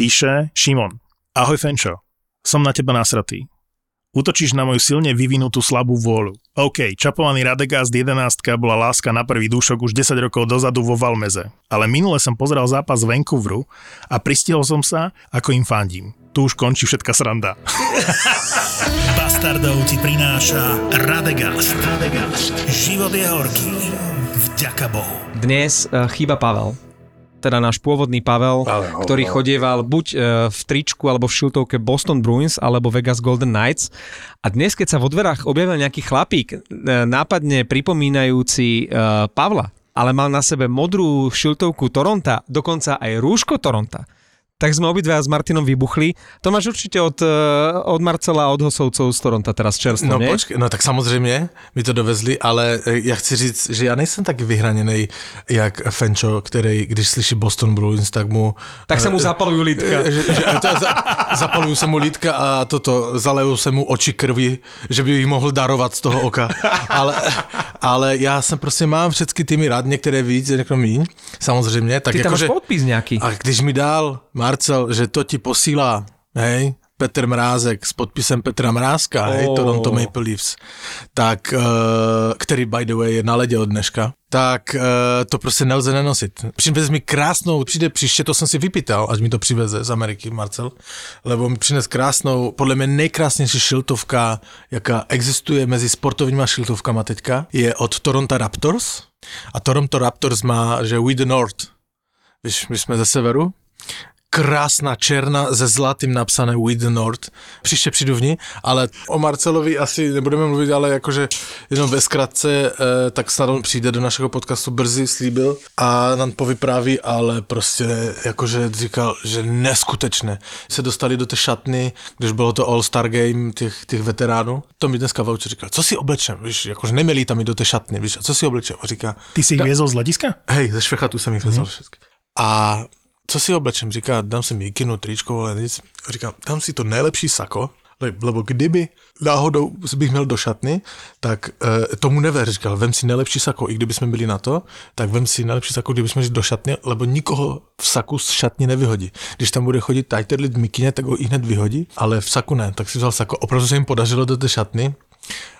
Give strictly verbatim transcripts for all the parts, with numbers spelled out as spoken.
Píše Šimon. Ahoj Fenčo, som na teba nasratý. Útočíš na moju silne vyvinutú slabú vôľu. OK, čapovaný Radegast jedenástka bola láska na prvý dúšok už desať rokov dozadu vo Valmeze, ale minule som pozeral zápas Vancouveru a pristihol som sa, ako im fandím. Tu už končí všetka sranda. Bastardov ti prináša Radegast. Radegast. Život je horký. Vďaka Bohu. Dnes uh, chýba Pavel. Teda náš pôvodný Pavel, Pavel ktorý Pavel. chodieval buď v tričku alebo v šiltovke Boston Bruins alebo Vegas Golden Knights. A dnes, keď sa vo dverách objavil nejaký chlapík, nápadne pripomínajúci Pavla, ale mal na sebe modrú šiltovku Toronta, dokonca aj rúško Toronta, tak sme obidva s Martinom vybuchli. To máš určite od, od Marcela a od Hosovcov z Toronta teraz čerstvo, no, nie? Počkej, no tak samozřejmě mi to dovezli, ale já chci říct, že já nejsem tak vyhraněnej jak Fenčo, který, když slyší Boston Bruins, tak mu... Tak se mu zapalují lítka. Že, že, za, zapalují se mu lítka a toto, zalejou se mu oči krvi, že by jich mohl darovat z toho oka. Ale, ale já jsem prostě mám všechny týmy rád, některé víc, někdo míň, samozřejmě. Tak ty jako, tam máš podpis nějaký. A když mi dál... Marcel, že to ti posílá, hej, Petr Mrázek s podpisem Petra Mrázka, oh. hej, Toronto Maple Leafs, tak, který by the way je na ledě od dneška, tak to prostě nelze nenosit. Přivez mi krásnou, přijde příště, to jsem si vypýtal, až mi to přiveze z Ameriky, Marcel, lebo mi přines krásnou, podle mě nejkrásnější šiltovka, jaká existuje mezi sportovníma šiltovkama teďka, je od Toronto Raptors a Toronto Raptors má, že We the North, víš, my jsme ze severu, krásna černa se zlatým napsané We the North. Příště přijdu v ní, ale o Marcelovi asi nebudeme mluvit, ale jakože jenom ve zkratce, eh, tak snad on přijde do našeho podcastu brzy, slíbil a nám povypráví, ale prostě jakože říkal, že neskutečné. Se dostali do té šatny, když bylo to All-Star Game těch, těch veteránů. To mi dneska Vauče říkal, co si oblečem, víš, jakože neměli tam i do té šatny, víš, a co si oblečem? A říká, ty jsi jich vězol z hlediska? Hej, ze švechatů jsem jich vězol všechny. A co si oblečem? Říká, dám si mikinu, tričko, ale nic. Říkám, dám si to nejlepší sako, lebo kdyby náhodou bych měl do šatny, tak e, tomu never, říkal, vem si nejlepší sako, i kdyby jsme byli na to, tak vem si nejlepší sako, kdyby jsme šli do šatny, lebo nikoho v saku z šatny nevyhodí. Když tam bude chodit tajter lid v mikině, tak ho i hned vyhodí, ale v saku ne, tak si vzal sako. Opravdu se jim podařilo do té šatny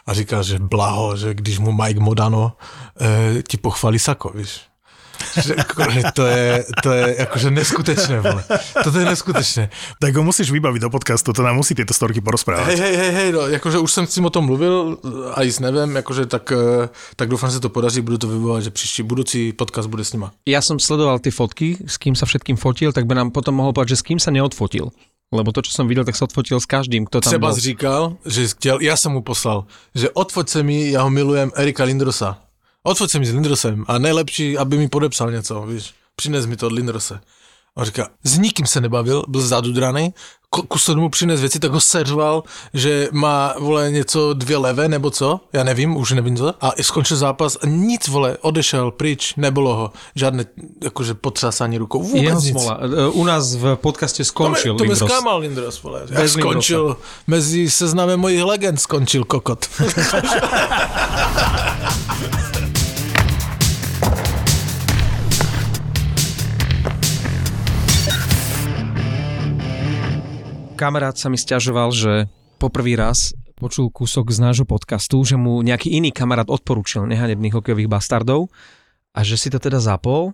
a říká, že blaho, že když mu Mike Modano e, ti pochválí sako, víš. Že, to je, to je akože neskutečné, vole. Toto je neskutečné. Tak ho musíš vybaviť do podcastu, to nám musí tieto storky porozprávať. Hej, hej, hej, hej, no, akože už som s tým o tom mluvil, aj s neviem, akože tak, tak dúfam, že to podaří, budú to vybovať, že príští budúci podcast bude s nima. Ja som sledoval tie fotky, s kým sa všetkým fotil, tak by nám potom mohol povedať, že s kým sa neodfotil. Lebo to, čo som videl, tak sa odfotil s každým, kto tam Sebas bol. Sebas říkal, že chtiel, ja som mu poslal, že odfoť sa mi, ja ho milujem, Erika Lindrosa. Odfoď se mi s Lindrosem a nejlepší, aby mi podepsal něco, víš, přines mi to od Lindrose. On říká, s nikým se nebavil, byl zadudraný, kusodmu přines věci, tak ho seřval, že má, vole, něco dvě levé, nebo co, já nevím, už nevím co, a skončil zápas a nic, vole, odešel, pryč, nebylo ho, žádné, jakože potřásání rukou, vůbec nic. U nás v podcaste skončil Lindros. To mi zklamal Lindros, vole, já skončil, Lindrosa. Mezi seznamem mojich legend skončil kokot. Kamarát sa mi sťažoval, že poprvý raz počul kúsok z nášho podcastu, že mu nejaký iný kamarát odporúčil nehanebných hokejových bastardov a že si to teda zapol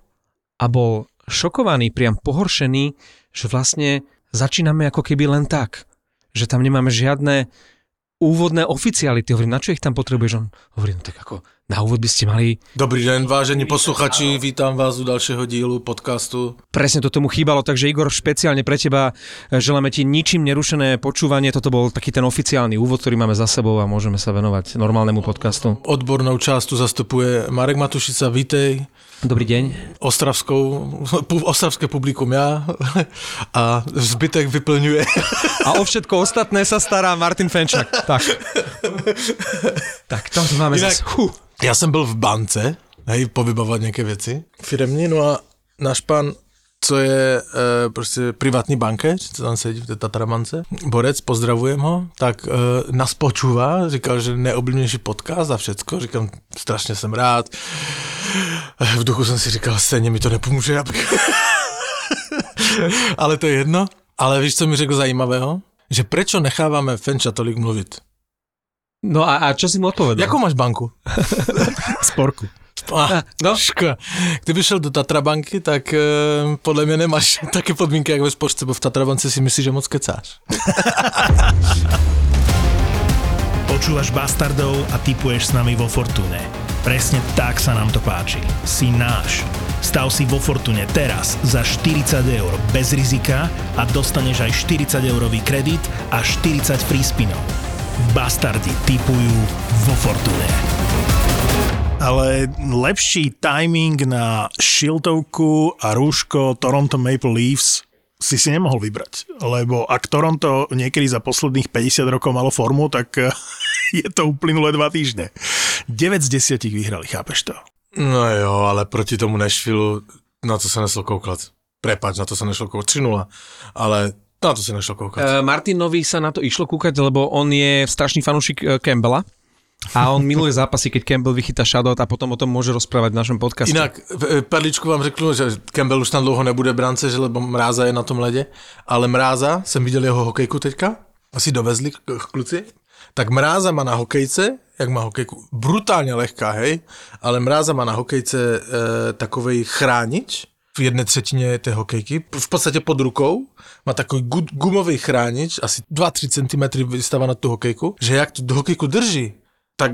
a bol šokovaný, priam pohoršený, že vlastne začíname ako keby len tak, že tam nemáme žiadne úvodné oficiality. Hovorím, na čo ich tam potrebuješ? Hovorím, tak ako na úvod by ste mali... Dobrý deň, vážení posluchači, vítam vás u ďalšieho dílu podcastu. Presne to tomu chýbalo, takže Igor, špeciálne pre teba želáme ti ničím nerušené počúvanie. Toto bol taký ten oficiálny úvod, ktorý máme za sebou a môžeme sa venovať normálnemu podcastu. Odbornou časť zastupuje Marek Matušica, vítej. Dobrý deň. Ostravskou, ostravské publikum ja a zbytek vyplňuje. A o všetko ostatné sa stará Martin Fenčák. Tak. Tak, to máme zase. Já jsem byl v bance, hej, povybavovat nějaké věci firemní, no a náš pán, co je e, prostě privátní bankéř, co tam sedí v té Tatra bance, Borec, pozdravujem ho, tak e, nás počúva, říkal, že neoblíbenější podcast a všecko, říkám, strašně jsem rád, v duchu jsem si říkal, stejně mi to nepomůže, abych... Ale to je jedno. Ale víš, co mi řekl zajímavého? Že prečo nechávame Fenča tolik mluvit? No a, a čo si mu odpovedal? Jakou máš banku? Sporku. Ah, no, škoda. Kdyby šel do Tatra banky, tak e, podle mě nemáš také podmínky, jak ve Spořce, bo v Tatra bance si myslíš, že moc kecáš. Počúvaš Bastardov a tipuješ s nami vo Fortune. Presne tak sa nám to páči. Si náš. Stav si vo Fortune teraz za štyridsať eur bez rizika a dostaneš aj štyridsať eurový kredit a štyridsať free spinov. Bastardi tipujú vo Fortune. Ale lepší timing na šiltovku a rúško Toronto Maple Leafs si si nemohol vybrať, lebo ak Toronto niekedy za posledných päťdesiat rokov malo formu, tak je to uplynulé dva týždne. deväť z desať vyhrali, chápeš to? No jo, ale proti tomu Nashvilleu, na to sa nešlo koukať. Prepáč, na to sa nešlo koukať tri nula, ale na to sa nešlo koukať. Martinovi sa na to išlo kúkať, lebo on je strašný fanúšik Campbella. A on miluje zápasy, keď Campbell vychytá shoutout a potom o tom môže rozprávať v našom podcaste. Inak, perličku vám řeknu, že Campbell už tam dlouho nebude brance, že lebo Mráza je na tom ledě, ale Mráza, jsem viděl jeho hokejku teďka, asi dovezli kluci, tak Mráza má na hokejce, jak má hokejku, brutálně lehká, hej, ale Mráza má na hokejce e, takovej chránič, v jedné třetině té hokejky, v podstatě pod rukou, má takový gumový chránič, asi dva až tri centimetry vystává na tu hokejku, že jak tu hokejku drží, tak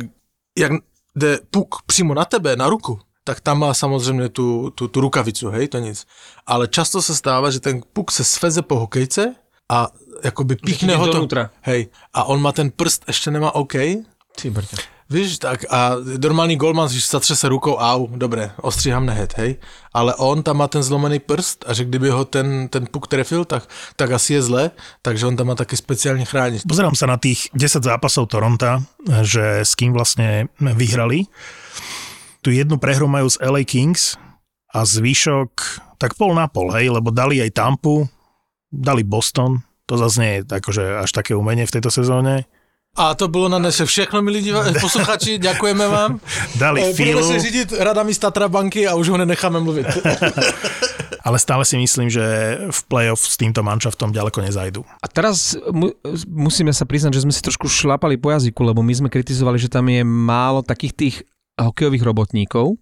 jak jde puk přímo na tebe, na ruku, tak tam má samozřejmě tu, tu, tu rukavicu, hej, to nic. Ale často se stává, že ten puk se sveze po hokejce a jakoby píchne ho to, hej, a on má ten prst, ještě nemá OK. Víš, tak a normální golman, když zatře se rukou, au, dobré, ostříhám nehet, hej, ale on tam má ten zlomený prst a že kdyby ho ten, ten puk trefil, tak, tak asi je zle, takže on tam má taky speciálně chránit. Pozerám sa na tých desať zápasov Toronta, že s kým vlastne vyhrali. Tu jednu prehru majú z el ej Kings a zvyšok tak pol na pol, hej, lebo dali aj Tampu, dali Boston, to zase nie je akože až také umenie v tejto sezóne. A to bylo na dnes všechno, milí diváci, posluchači, ďakujeme vám. Dali Fílu. Budeme sa řídiť radami z Tatra banky a už ho nenecháme mluvit. Ale stále si myslím, že v play-off s týmto manšaftom ďaleko nezajdu. A teraz mu- musíme sa priznať, že sme si trošku šlápali po jazyku, lebo my sme kritizovali, že tam je málo takých tých hokejových robotníkov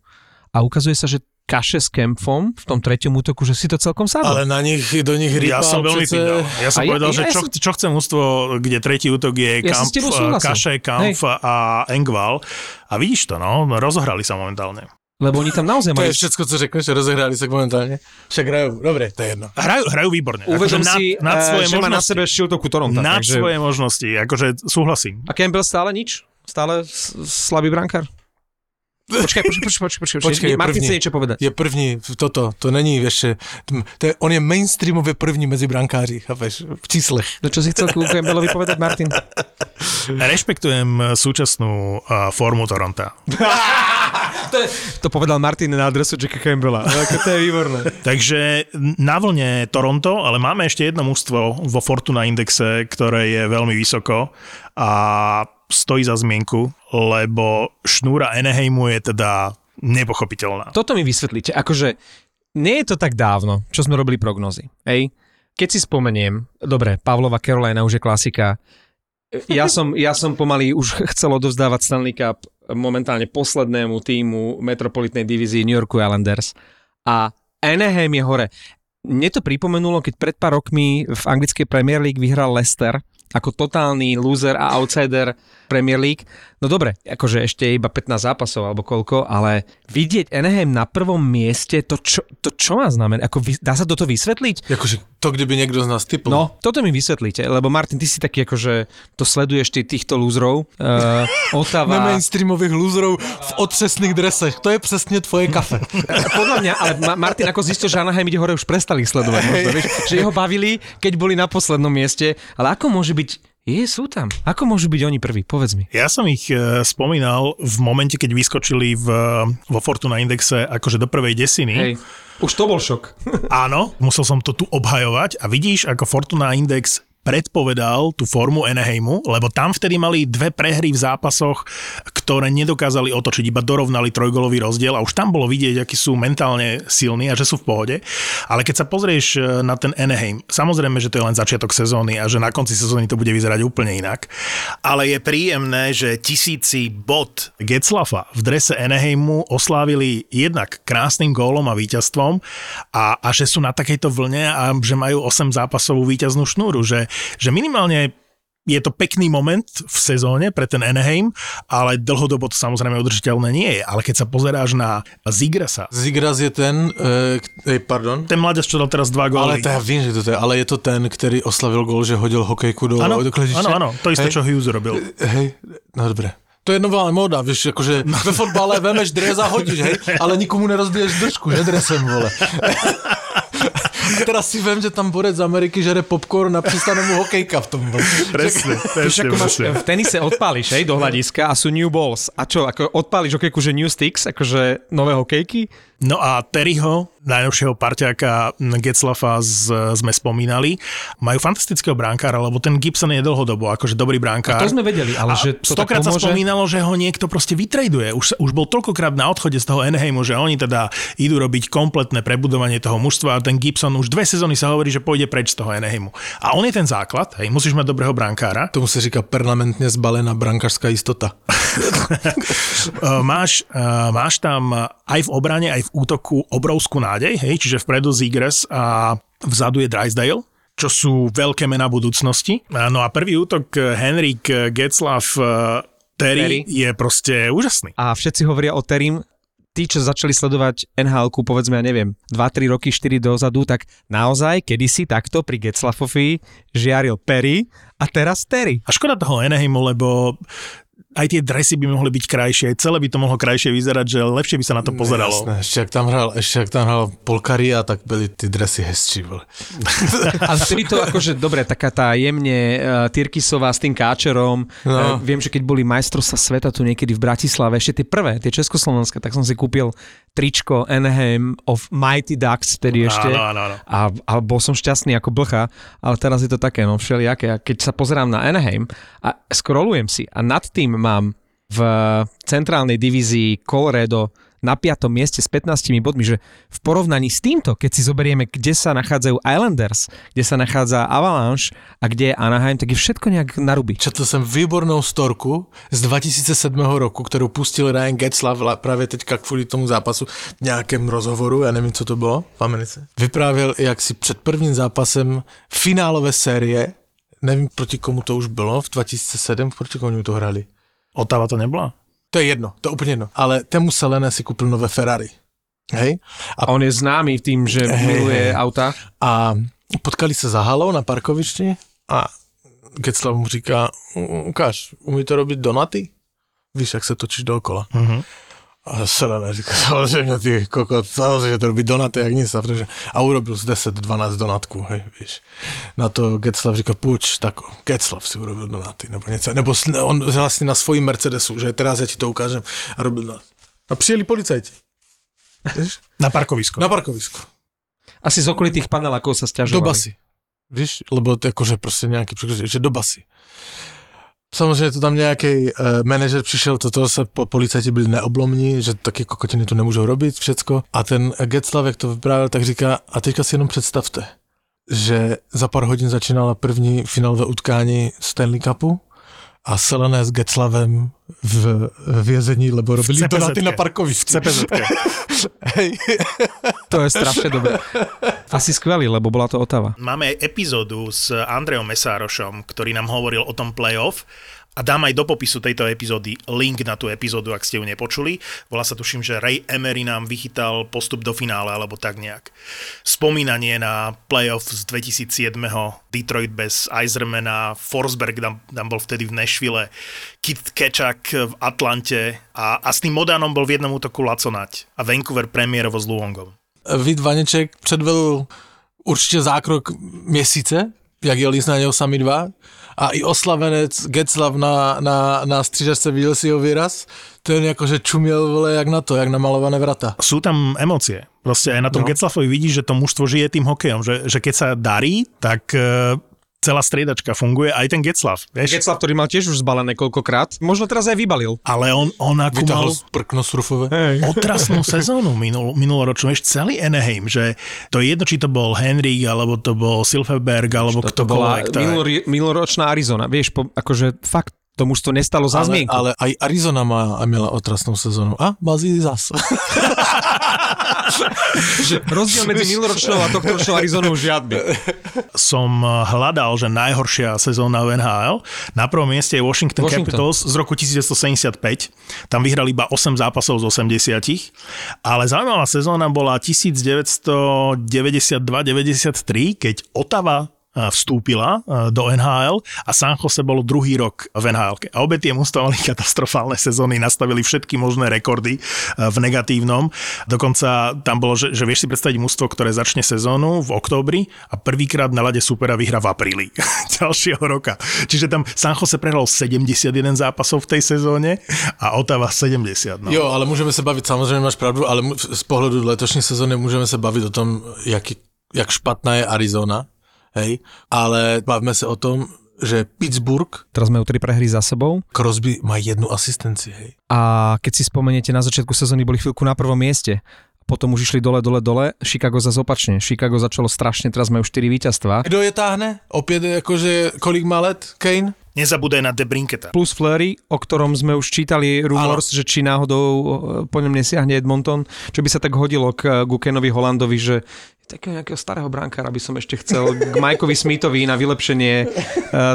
a ukazuje sa, že kaše s Kempfom v tom treťom útoku, že si to celkom sadol. Ale na nich, do nich rýpal. Ja som veľmi týdal. Ja som povedal, ja, že ja čo, som... čo chcem ústvo, kde tretí útok je ja Kampf, Kaše, Kampf a Engval. A vidíš to, no, rozohrali sa momentálne. Lebo oni tam naozaj majú... To je všetko, čo řekneš, že rozohrali sa momentálne. Však hrajú, dobre, to je jedno. Hrajú, hrajú výborne. Uvedom akože si, nad, nad svoje že možnosti. Má na sebe šiltovku Toronta. Nad takže... svoje možnosti, akože súhlasím. A Campbell stále nič? Stále slabý brankár? Počkaj, počkaj, počkaj, počkaj, počkaj. Martin chce niečo povedať. Je první, toto, to není ešte, to je, on je mainstreamový první medzi brankáři, chápeš, v číslech. No čo si chcel ku Campbellovi povedať, Martin? Rešpektujem súčasnú uh, formu Toronta. to, je, to povedal Martin na adresu Jacka Campbella. To je výborné. Takže na vlne Toronto, ale máme ešte jedno mužstvo vo Fortuna indexe, ktoré je veľmi vysoko a stojí za zmienku, lebo šnúra Anaheimu je teda nepochopiteľná. Toto mi vysvetlíte, akože nie je to tak dávno, čo sme robili prognozy, hej? Keď si spomeniem, dobre, Pavlova Carolina už je klasika, ja som, ja som pomaly už chcel odovzdávať Stanley Cup momentálne poslednému týmu metropolitnej divízii New Yorku Islanders a Anaheim je hore. Mne to pripomenulo, keď pred pár rokmi v anglickej Premier League vyhral Leicester ako totálny loser a outsider Premier League. No dobre, akože ešte iba pätnásť zápasov alebo koľko, ale vidieť Anaheim na prvom mieste, to čo, to čo má znamená? Ako, dá sa toto vysvetliť? Akože to, kde by niekto z nás typol. No, toto mi vysvetlíte, lebo Martin, ty si taký akože, to sleduješ ty týchto loserov. Uh, Ottawa. Mainstreamových loserov v otřesných dresech. To je presne tvoje kafe. Podľa mňa, ale Martin, ako zistil, že Anaheim ide hore, už prestali sledovať. Možno, vieš, že jeho bavili, keď boli na poslednom mieste, ale ako môže je, sú tam. Ako môžu byť oni prví? Povedz mi. Ja som ich e, spomínal v momente, keď vyskočili v, vo Fortuna indexe akože do prvej desiny. Hej. Už to bol šok. Áno, musel som to tu obhajovať a vidíš, ako Fortuna index predpovedal tú formu Anaheimu, lebo tam vtedy mali dve prehry v zápasoch, ktoré nedokázali otočiť, iba dorovnali trojgolový rozdiel a už tam bolo vidieť, akí sú mentálne silní a že sú v pohode. Ale keď sa pozrieš na ten Anaheim, samozrejme, že to je len začiatok sezóny a že na konci sezóny to bude vyzerať úplne inak. Ale je príjemné, že tisíci bod Getzlafa v drese Anaheimu oslávili jednak krásnym gólom a víťazstvom a, a že sú na takejto vlne a že majú osem zápasovú víťaznú šnúru, že že minimálne je to pekný moment v sezóne pre ten Anaheim, ale dlhodobo to samozrejme udržiteľné nie je. Ale keď sa pozeráš na Zigrasa. Zigras je ten, e, e, pardon. Ten mláďac, čo dal teraz dva góly. Ale to ja viem, že to je, ale je to ten, ktorý oslavil gól, že hodil hokejku do, ano, do kladične. Áno, áno, to isté, hej, čo Hughes robil. Hej, no dobre. To je nová móda, vieš, akože ve fotbale vemeš dres a hodíš, hej, ale nikomu nerozbiješ držku, že dresem, vole. A teraz si viem, že tam borec z Ameriky žere popcorn a pristane mu hokejka v tom. Presne, presne. V tenise odpáliš, hej, do hľadiska a sú new balls. A čo, ako odpáliš hokejku, že new sticks, akože nové hokejky? No a Terryho, najnovšieho parťáka Getzlafa z, sme spomínali, majú fantastického bránkára, lebo ten Gibson je dlhodobo akože dobrý bránkár. A to sme vedeli, ale a že to stokrát sa spomínalo, že ho niekto proste vytraduje. Už, už bol toľkokrát na odchode z toho Anaheimu, že oni teda idú robiť kompletné prebudovanie toho mužstva a ten Gibson už dve sezóny sa hovorí, že pôjde preč z toho Anaheimu. A on je ten základ, hej, musíš mať dobrého brankára. Tomu sa říká permanentne zbalená brankárska istota. máš, máš tam aj v obrane, aj v útoku obrovskú nádej, hej, čiže vpredu Zegers a vzadu je Drysdale, čo sú veľké mená budúcnosti. No a prvý útok Henrik, Getzlaf, Terry, Terry je proste úžasný. A všetci hovoria o Terrym. Tí, čo začali sledovať en há elku, povedzme, ja neviem, dva tri roky, štyri dozadu, tak naozaj kedysi takto pri Getzlafovi žiaril Perry a teraz Terry. A škoda toho Anaheimu, lebo aj tie dresy by mohli byť krajšie, celé by to mohlo krajšie vyzerať, že lepšie by sa na to pozeralo. Jasné, ešte ak tam hral, ešte ak tam hral Polkaria, tak byli tie dresy hezčí, boli. Ale vtedy to akože, dobre, taká tá jemne uh, Tyrkisová s tým káčerom, no. uh, viem, že keď boli majstrovstvá sveta tu niekedy v Bratislave, ešte tie prvé, tie československé, tak som si kúpil tričko Anaheim of Mighty Ducks vtedy ešte no, no, no, no. A, a bol som šťastný ako blcha, ale teraz je to také, no všelijaké. A keď sa pozerám na Anaheim a scrollujem si a nad tým mám v centrálnej divízii Colorado na piatom mieste s pätnástimi bodmi, že v porovnaní s týmto, keď si zoberieme, kde sa nachádzajú Islanders, kde sa nachádza Avalanche a kde je Anaheim, tak je všetko nejak na ruby. Četl som výbornou storku z dva tisíce sedem roku, ktorú pustil Ryan Getzlaf práve teďka kvôli tomu zápasu v nejakém rozhovoru, ja neviem, co to bolo v Americe. Vyprávil, jak si před prvním zápasem finálové série, nevím, proti komu to už bylo, v dva tisíce sedem, proti komu to hrali. Ottawa to nebyla? To je jedno, to je úplně jedno. Ale tému Selene si koupil nové Ferrari. Hej? A, a on je známý tím, že hej, miluje hej. auta. A potkali se za halou na parkovišti a Getzlaf mu říká, ukáž, umí to robit donaty? Víš, jak se točíš dookola. Mm-hmm. A Selene říká, samozřejmě ty kokot, samozřejmě to robí donaty, jak nic. A urobil z deset dvanásť donatků, hej, víš. Na to Getzlaf říká, půjč, tak Getzlaf si urobil donaty, nebo něco, nebo on vlastně na svojím Mercedesu, že teraz ja ti to ukážem a robil donaty. A přijeli policajti. Víš? Na parkovisko. Na parkovisko. Asi z okolitých panelákov sa sťažovali. Do basy, víš, lebo to je akože proste nejaký príklad, že do basy. Samozřejmě to tam nějaký e, manažer přišel, toto se po, policajti byli neoblomní, že taky kokotiny tu nemůžou robit, všecko. A ten Getzlaf, jak to vyprávěl, tak říká, a teďka si jenom představte, že za pár hodin začínala první finálové utkání Stanley Cupu a Selene s Getzlavem v vězení, lebo robili donaty na parkovišti. To je strašne dobré. Asi skvelý, lebo bola to Ottawa. Máme epizódu s Andrejom Mesárošom, ktorý nám hovoril o tom playoff a dám aj do popisu tejto epizódy link na tú epizódu, ak ste ju nepočuli. Volá sa, tuším, že Ray Emery nám vychytal postup do finále, alebo tak nejak. Spomínanie na playoff z dvetisícsedem. Detroit bez Eisermana, Forsberg tam, tam bol vtedy v Nashville, Kit Kečak v Atlante a, a s tým Modanom bol v jednom útoku Laco Nať a Vancouver premiérovo s Luongom. Vít Vaneček předvedl určitě zákrok měsíce, jak jeli na něho sami dva, a i oslavenec Getzlaf na, na, na střížačce, viděl si jeho výraz, ten jakože čuměl, vole, jak na to, jak namalované vrata. Sú tam emócie, proste aj na tom no. Getzlafovi vidíš, že to mužstvo žije tým hokejom, že, že keď sa darí, tak celá striedačka funguje, aj ten Getzlaf, vieš? Getzlaf, ktorý mal tiež už zbalené koľkokrát, možno teraz aj vybalil. Ale on, on ako mal otrasnú sezónu minul, minuloročnú, vieš, celý Anaheim, že to je jedno, či to bol Henrik, alebo to bol Silverberg, alebo ktokoľvek. To bola minuloročná Arizona, vieš, po, akože fakt. To mužstvo nestalo za zmienku. Ale, ale aj Arizona má, mala otrasnú sezónu. A Bazí zasa. Rozdiel medzi minuloročnou a tohto ročnou Arizonou žiadny. Som hľadal, že najhoršia sezóna v en há el. Na prvom mieste je Washington, Washington Capitals z roku devätnásťsedemdesiatpäť. Tam vyhrali iba osem zápasov z osemdesiatich. Ale zaujímavá sezóna bola devätnásťdeväťdesiatdva deväťdesiattri, keď Ottawa vstúpila do en há el a San Jose bol druhý rok v en há elke. A obe tie mužstvá mali katastrofálne sezóny, nastavili všetky možné rekordy v negatívnom. Dokonca tam bolo, že, že vieš si predstaviť mužstvo, ktoré začne sezónu v októbri a prvýkrát na ľade supera vyhrá v apríli ďalšieho roka. Čiže tam San Jose prehral sedemdesiatjeden zápasov v tej sezóne a Ottawa sedemdesiat. No. Jo, ale môžeme sa baviť, samozrejme máš pravdu, ale z pohľadu letošnej sezóny môžeme sa baviť o tom, jak, jak špatná je Arizona. Hej, ale bavme sa o tom, že Pittsburgh... Teraz majú tri prehry za sebou. Crosby má jednu asistenciu, hej. A keď si spomeniete, na začiatku sezóny boli chvíľku na prvom mieste. Potom už išli dole, dole, dole. Chicago zase opačne. Chicago začalo strašne, teraz majú štyri víťazstvá. Kto je táhne? Opäť akože, kolik má let? Kane? Nezabúdaj na Debrinketa. Plus Fleury, o ktorom sme už čítali rumors, že či náhodou po ňom nesiahne Edmonton, čo by sa tak hodilo k Gukenovi Holandovi, že takého nejakého starého brankára by som ešte chcel k Mikeovi Smithovi na vylepšenie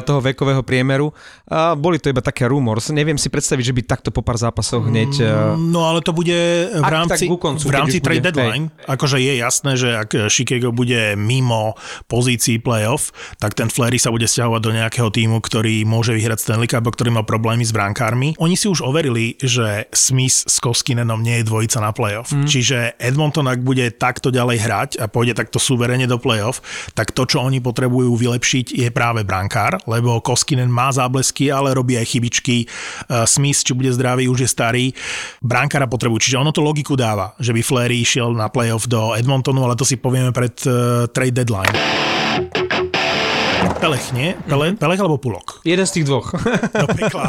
toho vekového priemeru. A boli to iba také rumors. Neviem si predstaviť, že by takto po pár zápasoch hneď... No ale to bude v rámci, koncu, v rámci trade bude. Deadline. Akože je jasné, že ak Chicago bude mimo pozícií playoff, tak ten Fleury sa bude stiahovať do nejakého týmu, ktorý môže vyhrať Stanley Cup, ktorý má problémy s brankármi. Oni si už overili, že Smith s Koskinenom nie je dvojica na playoff. Mm. Čiže Edmonton, ak bude takto ďalej hrať a pôjde takto suverene do play-off, tak to, čo oni potrebujú vylepšiť, je práve brankár, lebo Koskinen má záblesky, ale robí aj chybičky. Smith, či bude zdravý, už je starý. Brankára potrebujú. Čiže ono to logiku dáva, že by Fleury išiel na play-off do Edmontonu, ale to si povieme pred uh, trade deadline. Pelech, nie? Pelech, Pelech alebo Púlok? Jeden z tých dvoch. No pekla.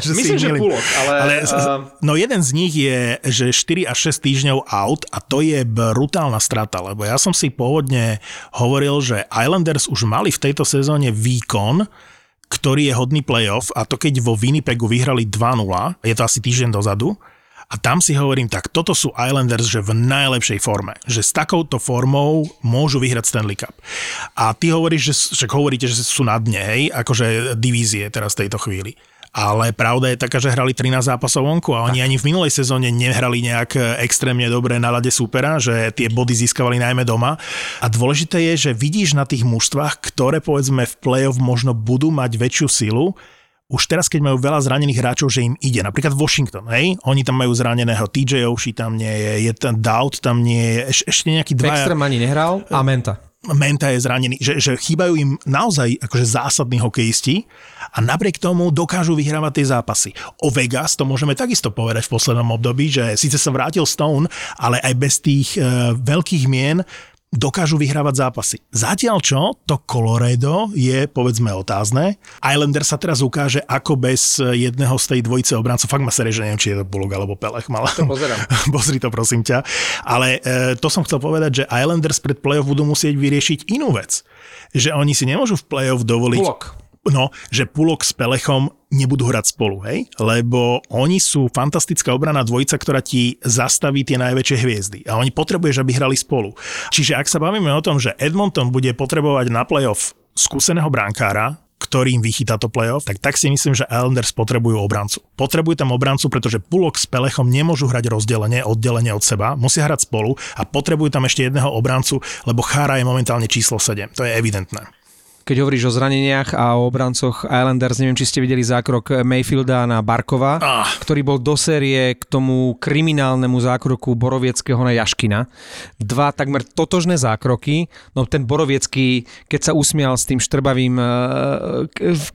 Že myslím, že Púlok, ale... ale uh... No jeden z nich je, že štyri až šesť týždňov out a to je brutálna strata, lebo ja som si pôvodne hovoril, že Islanders už mali v tejto sezóne výkon, ktorý je hodný playoff a to keď vo Winnipegu vyhrali dva nula, je to asi týždeň dozadu, a tam si hovorím tak, toto sú Islanders, že v najlepšej forme. Že s takouto formou môžu vyhrať Stanley Cup. A ty hovoríš, že, že hovoríte, že sú na dne, hej, akože divízie teraz v tejto chvíli. Ale pravda je taká, že hrali trinásť zápasov vonku a oni tak. Ani v minulej sezóne nehrali nejak extrémne dobre na ľade supera, že tie body získavali najmä doma. A dôležité je, že vidíš na tých mužstvách, ktoré povedzme v play-off možno budú mať väčšiu silu, už teraz, keď majú veľa zranených hráčov, že im ide. Napríklad Washington, hej? Oni tam majú zraneného té jé Oshie, tam nie je, je ten Doubt, tam nie je, eš, ešte nejaký dva... Extrém ani nehral a Menta. Menta je zranený, že, že chýbajú im naozaj akože zásadní hokejisti a napriek tomu dokážu vyhrávať tie zápasy. O Vegas to môžeme takisto povedať v poslednom období, že síce sa vrátil Stone, ale aj bez tých uh, veľkých mien dokážu vyhrávať zápasy. Zatiaľ čo, to Colorado je, povedzme, otázne. Islander sa teraz ukáže, ako bez jedného z tej dvojice obráncov. Fakt ma serie, že neviem, či je to Bulog alebo Pelech. Mal. To pozerám. Pozri to, prosím ťa. Ale e, to som chcel povedať, že Islanders pred play-off budú musieť vyriešiť inú vec. Že oni si nemôžu v play-off dovoliť... Bulog. No, že Púlok s Pelechom nebudú hrať spolu, hej? Lebo oni sú fantastická obranná dvojica, ktorá ti zastaví tie najväčšie hviezdy. A oni potrebuješ, aby hrali spolu. Čiže ak sa bavíme o tom, že Edmonton bude potrebovať na playoff skúseného brankára, ktorým vychytá to playoff, tak tak si myslím, že Islanders potrebujú obrancu. Potrebujú tam obrancu, pretože Púlok s Pelechom nemôžu hrať rozdelenie, oddelenie od seba, musia hrať spolu a potrebujú tam ešte jedného obrancu, lebo Chára je momentálne číslo sedem. To je evidentné. Keď hovoríš o zraneniach a o obrancoch Islanders, neviem, či ste videli zákrok Mayfielda na Barkova, ah. ktorý bol do série k tomu kriminálnemu zákroku Borovieckého na Jaškina. Dva takmer totožné zákroky. No ten Boroviecký, keď sa usmial s tým štrbavým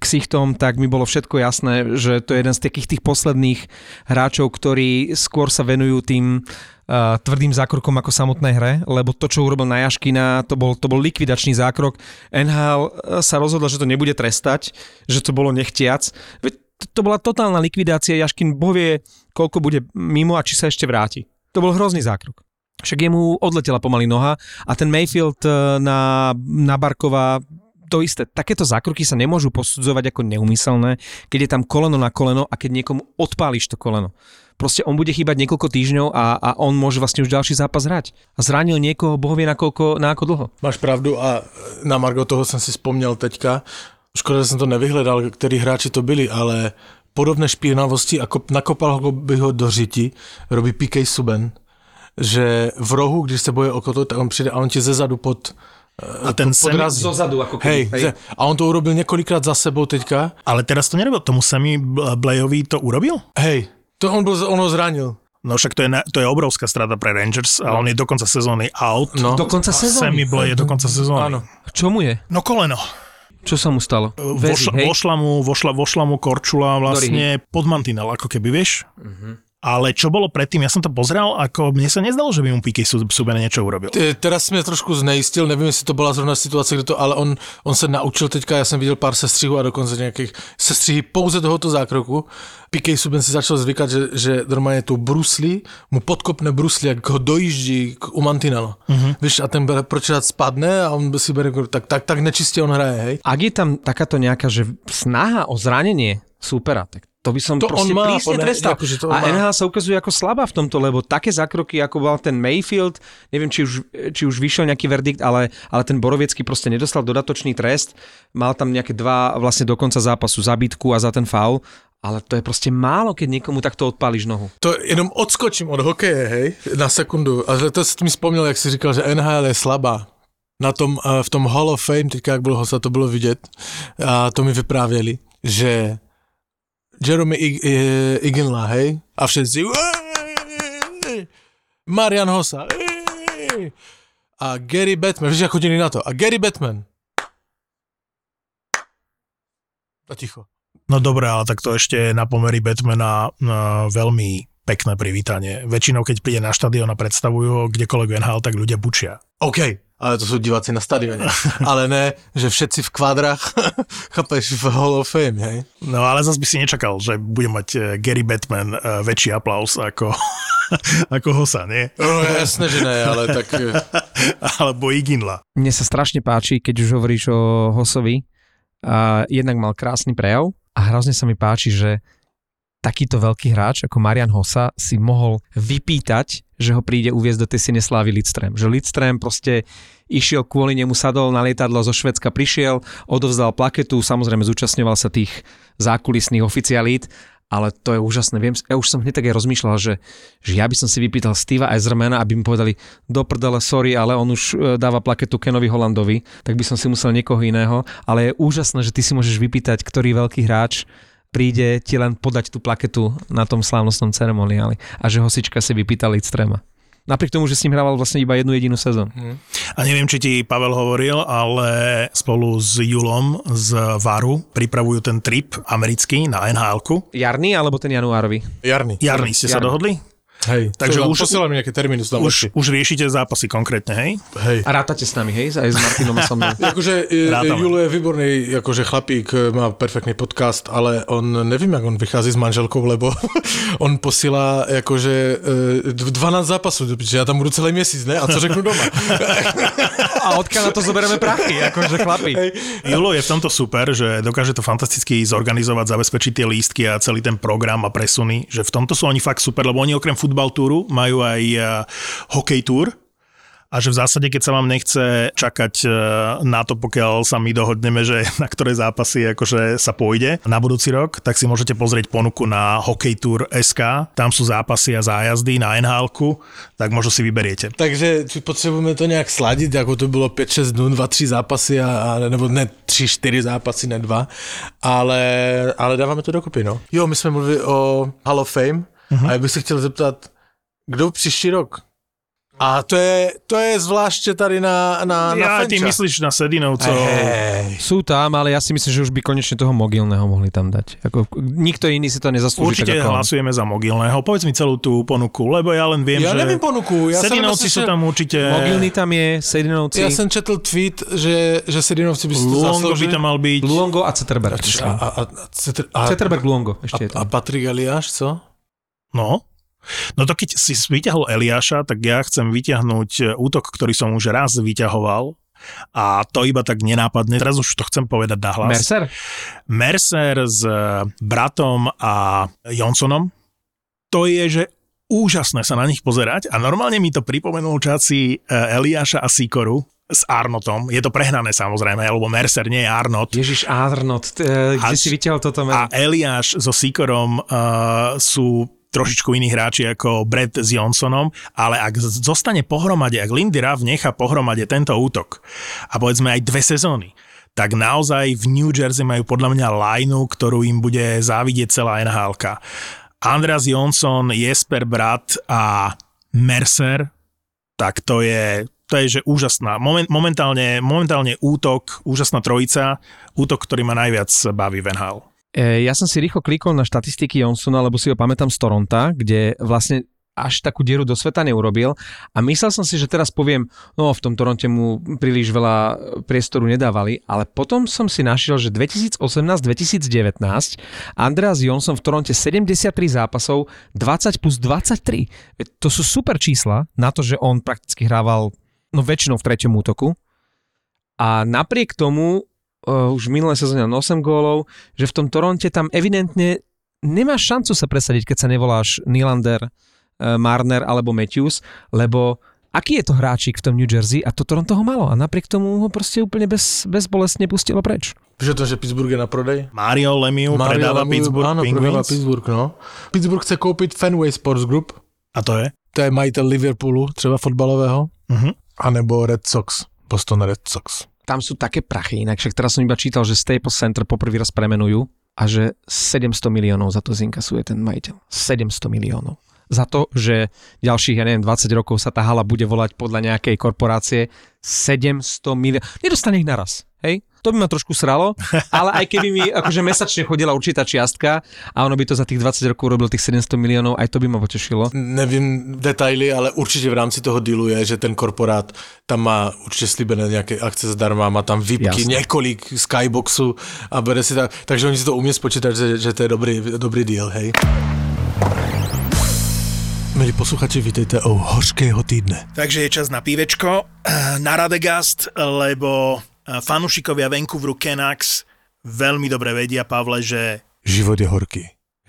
ksichtom, tak mi bolo všetko jasné, že to je jeden z takých tých posledných hráčov, ktorí skôr sa venujú tým uh, tvrdým zákrokom ako samotnej hre, lebo to, čo urobil na Jaškina, to bol, to bol likvidačný zákrok. en há el sa rozhodla, že to nebude trestať, že to bolo nechtiac. Veď to bola totálna likvidácia. Jaškin bovie, koľko bude mimo a či sa ešte vráti. To bol hrozný zákrok. Však jemu odletela pomaly noha a ten Mayfield na, na Barkova, to isté. Takéto zákroky sa nemôžu posudzovať ako neumyselné, keď je tam koleno na koleno a keď niekomu odpálíš to koleno. Proste on bude chýbať niekoľko týždňov a, a on môže vlastne už ďalší zápas hrať. A zranil niekoho, boh vie na, koľko, na ako dlho. Máš pravdu a na margo toho som si spomnel teďka. Škoda, že som to nevyhledal, ktorí hráči to byli, ale podobné špinavosti, ako nakopal ho by ho do řiti, robí pé ká Subban. Že v rohu, když se boje o koto, tak on přijde a on ti zezadu pod... A ten sem zozadu, ako keby. Hej, hej. A on to urobil několikrát za sebou teďka. Ale teraz to nerobil, tomu Sami Blayovi to urobil? Hej, to on, bol, on ho zranil. No však to je, to je obrovská strata pre Rangers, ale on je do konca sezóny out. No. Do konca sezóny? Sami Blay je do konca sezóny. Áno. Čo mu je? No koleno. Čo sa mu stalo? Vošla, vošla, mu, vošla, vošla mu korčula vlastne pod mantinel, ako keby, vieš? Uh-huh. Ale čo bolo predtým, ja som to pozrel, ako mne sa nezdalo, že by mu pé ká Subban niečo urobil. Teraz som trošku znejistil, neviem, jestli to bola zrovna situácia, kde to, ale on, on sa naučil teďka, ja som videl pár sestřihů a dokonce nejakých sestřihy pouze tohoto zákroku. pé ká Subban si začal zvykať, že, že normálne tu bruslí, mu podkopne bruslí, ak ho dojíždí u mantinelu. Uh-huh. Víš, a ten pročerát spadne a on si bere, tak, tak, tak nečistě on hraje, hej. Ak je tam takáto nejaká, že snaha o zranenie súpera, tak to by som to proste má, prísne trestal. Jako, a en há el sa ukazuje ako slabá v tomto, lebo také zákroky, ako bol ten Mayfield, neviem, či už, či už vyšiel nejaký verdikt, ale, ale ten Boroviecký proste nedostal dodatočný trest. Mal tam nejaké dva vlastne do konca zápasu zabitku a za ten faul. Ale to je proste málo, keď niekomu takto odpálíš nohu. To jenom odskočím od hokeje, hej, na sekundu. A to si mi spomnel, jak si říkal, že en há el je slabá. Na tom, v tom Hall of Fame, teďka, jak bol, sa to bolo vidieť, a to mi vyprávěli, že Jeremy Iginla, hej? A všetci... Marian Hossa. A Gary Batman. Víš, jak chodili na to? A Gary Batman. A ticho. No dobré, ale tak to ešte na pomery Batmana no, veľmi pekné privítanie. Väčšinou, keď príde na štadión a predstavujú ho kdekoľvek en há el, tak ľudia bučia. OK. Ale to sú diváci na stadióne. Ale ne, že všetci v kvadrach, chápeš, v Hall of Fame, hej? No ale zase by si nečakal, že bude mať Gary Batman väčší aplaus ako, ako Hossa, nie? No jasné, že ne, ale tak... Alebo Iginla. Mne sa strašne páči, keď už hovoríš o Hossovi. A jednak mal krásny prejav a hrozne sa mi páči, že takýto veľký hráč ako Marian Hossa si mohol vypýtať, že ho príde uviezť do tej Sineslávy Lidström. Že Lidström proste išiel kvôli nemu, sadol na lietadlo zo Švédska, prišiel, odovzdal plaketu, samozrejme zúčastňoval sa tých zákulisných oficialít, ale to je úžasné. Viem, ja už som hneď tak aj rozmýšľal, že, že ja by som si vypýtal Steva Eisermana, aby mi povedali do prdele, sorry, ale on už dáva plaketu Kenovi Hollandovi, tak by som si musel niekoho iného, ale je úžasné, že ty si môžeš vypýtať, ktorý veľký hráč príde ti len podať tú plaketu na tom slávnostnom ceremoniáli a že Hosička si vypýta Lidströma. Napriek tomu, že s ním hrával vlastne iba jednu jedinú sezónu. Hmm. A neviem, či ti Pavel hovoril, ale spolu s Julom z Varu pripravujú ten trip americký na en há elku. Jarný alebo ten januárový? Jarný. Jarný ste sa dohodli? Hej. Takže už posielam nejaké termíny. Už, už riešite zápasy konkrétne, hej? Hej. A rátate s nami, hej? Aj s Martinom a so mnou. Akože Julo je výborný, akože chlapík, má perfektný podcast, ale on, neviem, jak on vychází s manželkou, lebo on posílá akože dvanásť zápasov, že ja tam budu celý mesiac, ne? A co řeknu doma? A odkiaľ na to zobereme prachy, akože chlapík. Hej. Julo je v tomto super, že dokáže to fantasticky zorganizovať, zabezpečiť tie lístky a celý ten program a presuny, že v tomto sú oni fakt super, lebo oni okrem futbal túru, majú aj uh, hokej túr a že v zásade, keď sa vám nechce čakať uh, na to, pokiaľ sa my dohodneme, že na ktoré zápasy akože sa pôjde na budúci rok, tak si môžete pozrieť ponuku na hokejtour bodka es ká, tam sú zápasy a zájazdy na en há elku, tak možno si vyberiete. Takže či potrebujeme to nejak sladiť, ako to bylo päť šesť dnú, dva tri zápasy, a, a, nebo ne tri štyri zápasy, ne dva, ale, ale dávame to dokopy, no. Jo, my sme mluvili o Hall of Fame. Uhum. A ja bych se chtěl zeptat, kdo příští rok? A to je, to je zvlášť tady na, na, na ja, Fenča. Ty myslíš na Sedinovcov. Hey. Sú tam, ale ja si myslím, že už by konečne toho Mogilného mohli tam dať. Ako, nikto iný si to nezaslúži. Určite tak ako hlasujeme za Mogilného. Povedz mi celú tú ponuku, lebo ja len viem, ja že neviem ponuku. Ja Sedinovci myslím, sú tam určite. Mogilný tam je, Sedinovci. Ja som četl tweet, že, že Sedinovci by si to zaslúžili. Luongo by tam mal byť. Luongo a Ceterberg. Ceterberg, Luongo. A Patrik Eliáš, co? No. No to keď si vyťahol Eliáša, tak ja chcem vyťahnuť útok, ktorý som už raz vyťahoval a to iba tak nenápadne. Teraz už to chcem povedať nahlas. Mercer? Mercer s bratom a Johnsonom. To je, že úžasné sa na nich pozerať a normálne mi to pripomenul časy Eliáša a Sikoru s Arnotom. Je to prehnané samozrejme, lebo Mercer nie je Arnot. Ježiš, Arnot, kde si vyťahol toto meno? A Eliáš so Sikorom sú trošičku iní hráči ako Brett s Johnsonom, ale ak zostane pohromade, ak Lindy Ruff nechá pohromade tento útok a povedzme aj dve sezóny, tak naozaj v New Jersey majú podľa mňa lineu, ktorú im bude závidieť celá en há elka. Andreas Johnson, Jesper Bratt a Mercer, tak to je, to je že úžasná. Moment, momentálne, momentálne útok, úžasná trojica, útok, ktorý ma najviac baví v en há el. Ja som si rýchlo klikol na štatistiky Johnsona, lebo si ho pamätám z Toronta, kde vlastne až takú dieru do sveta neurobil a myslel som si, že teraz poviem, no v tom Toronte mu príliš veľa priestoru nedávali, ale potom som si našiel, že dvetisícosemnásť dvetisícdevätnásť Andreas Johnson v Toronte sedemdesiattri zápasov, dvadsať plus dvadsaťtri. To sú super čísla na to, že on prakticky hrával no väčšinou v treťom útoku a napriek tomu Uh, už minulé sezóne na osem gólov, že v tom Toronte tam evidentne nemáš šancu sa presadiť, keď sa nevoláš Nylander, uh, Marner alebo Matthews, lebo aký je to hráčik v tom New Jersey a to Toronto ho malo a napriek tomu ho proste úplne bez, bezbolestne pustilo preč. Že to, že Pittsburgh je na prodej? Mario Lemieux Mario predáva Lemieux, Pittsburgh áno, Penguins. Predáva Pittsburgh, no. Pittsburgh chce kúpiť Fenway Sports Group. A to je? To je majitel Liverpoolu, třeba fotbalového. Uh-huh. A nebo Red Sox, Boston Red Sox. Tam sú také prachy, inak však teraz som iba čítal, že Staples Center poprvý raz premenujú a že sedemsto miliónov za to zinkasuje ten majiteľ. sedemsto miliónov. Za to, že ďalších, ja neviem, dvadsať rokov sa tá hala bude volať podľa nejakej korporácie sedemsto miliónov. Nedostane ich naraz, hej? To by ma trošku sralo, ale aj keby mi akože mesačne chodila určitá čiastka a ono by to za tých dvadsať rokov robil tých sedemsto miliónov, aj to by ma potešilo. Nevím detaily, ale určite v rámci toho dealu je, že ten korporát tam má určite slíbené nejaké akce zdarma, má tam výpky, niekolik skyboxu a bere si tak, takže oni si to umie spočítať, že, že to je dobrý, dobrý deal, hej. Milí posluchači, vítejte u hořkého týdne. Takže je čas na pívečko, na Radegast, lebo fanúšikovia Vancouveru Canucks veľmi dobre vedia, Pavle, že život je horký.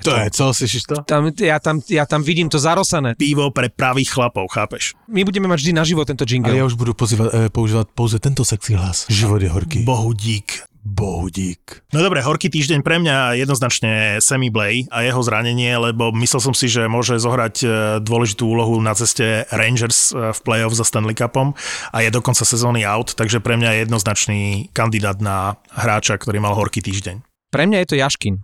To je, co slyšíš to? Tam, ja, tam, ja tam vidím to zarosané. Pivo pre pravých chlapov, chápeš? My budeme mať vždy na život tento jingle. Ale ja už budu pozýva, používať pouze tento sexy hlas. Život je horký. Bohu dík. Bohu dík. No dobre, horký týždeň pre mňa jednoznačne Sammy Blay a jeho zranenie, lebo myslel som si, že môže zohrať dôležitú úlohu na ceste Rangers v play-off za Stanley Cupom a je do konca sezóny out, takže pre mňa je jednoznačný kandidát na hráča, ktorý mal horký týždeň. Pre mňa je to Jaškin.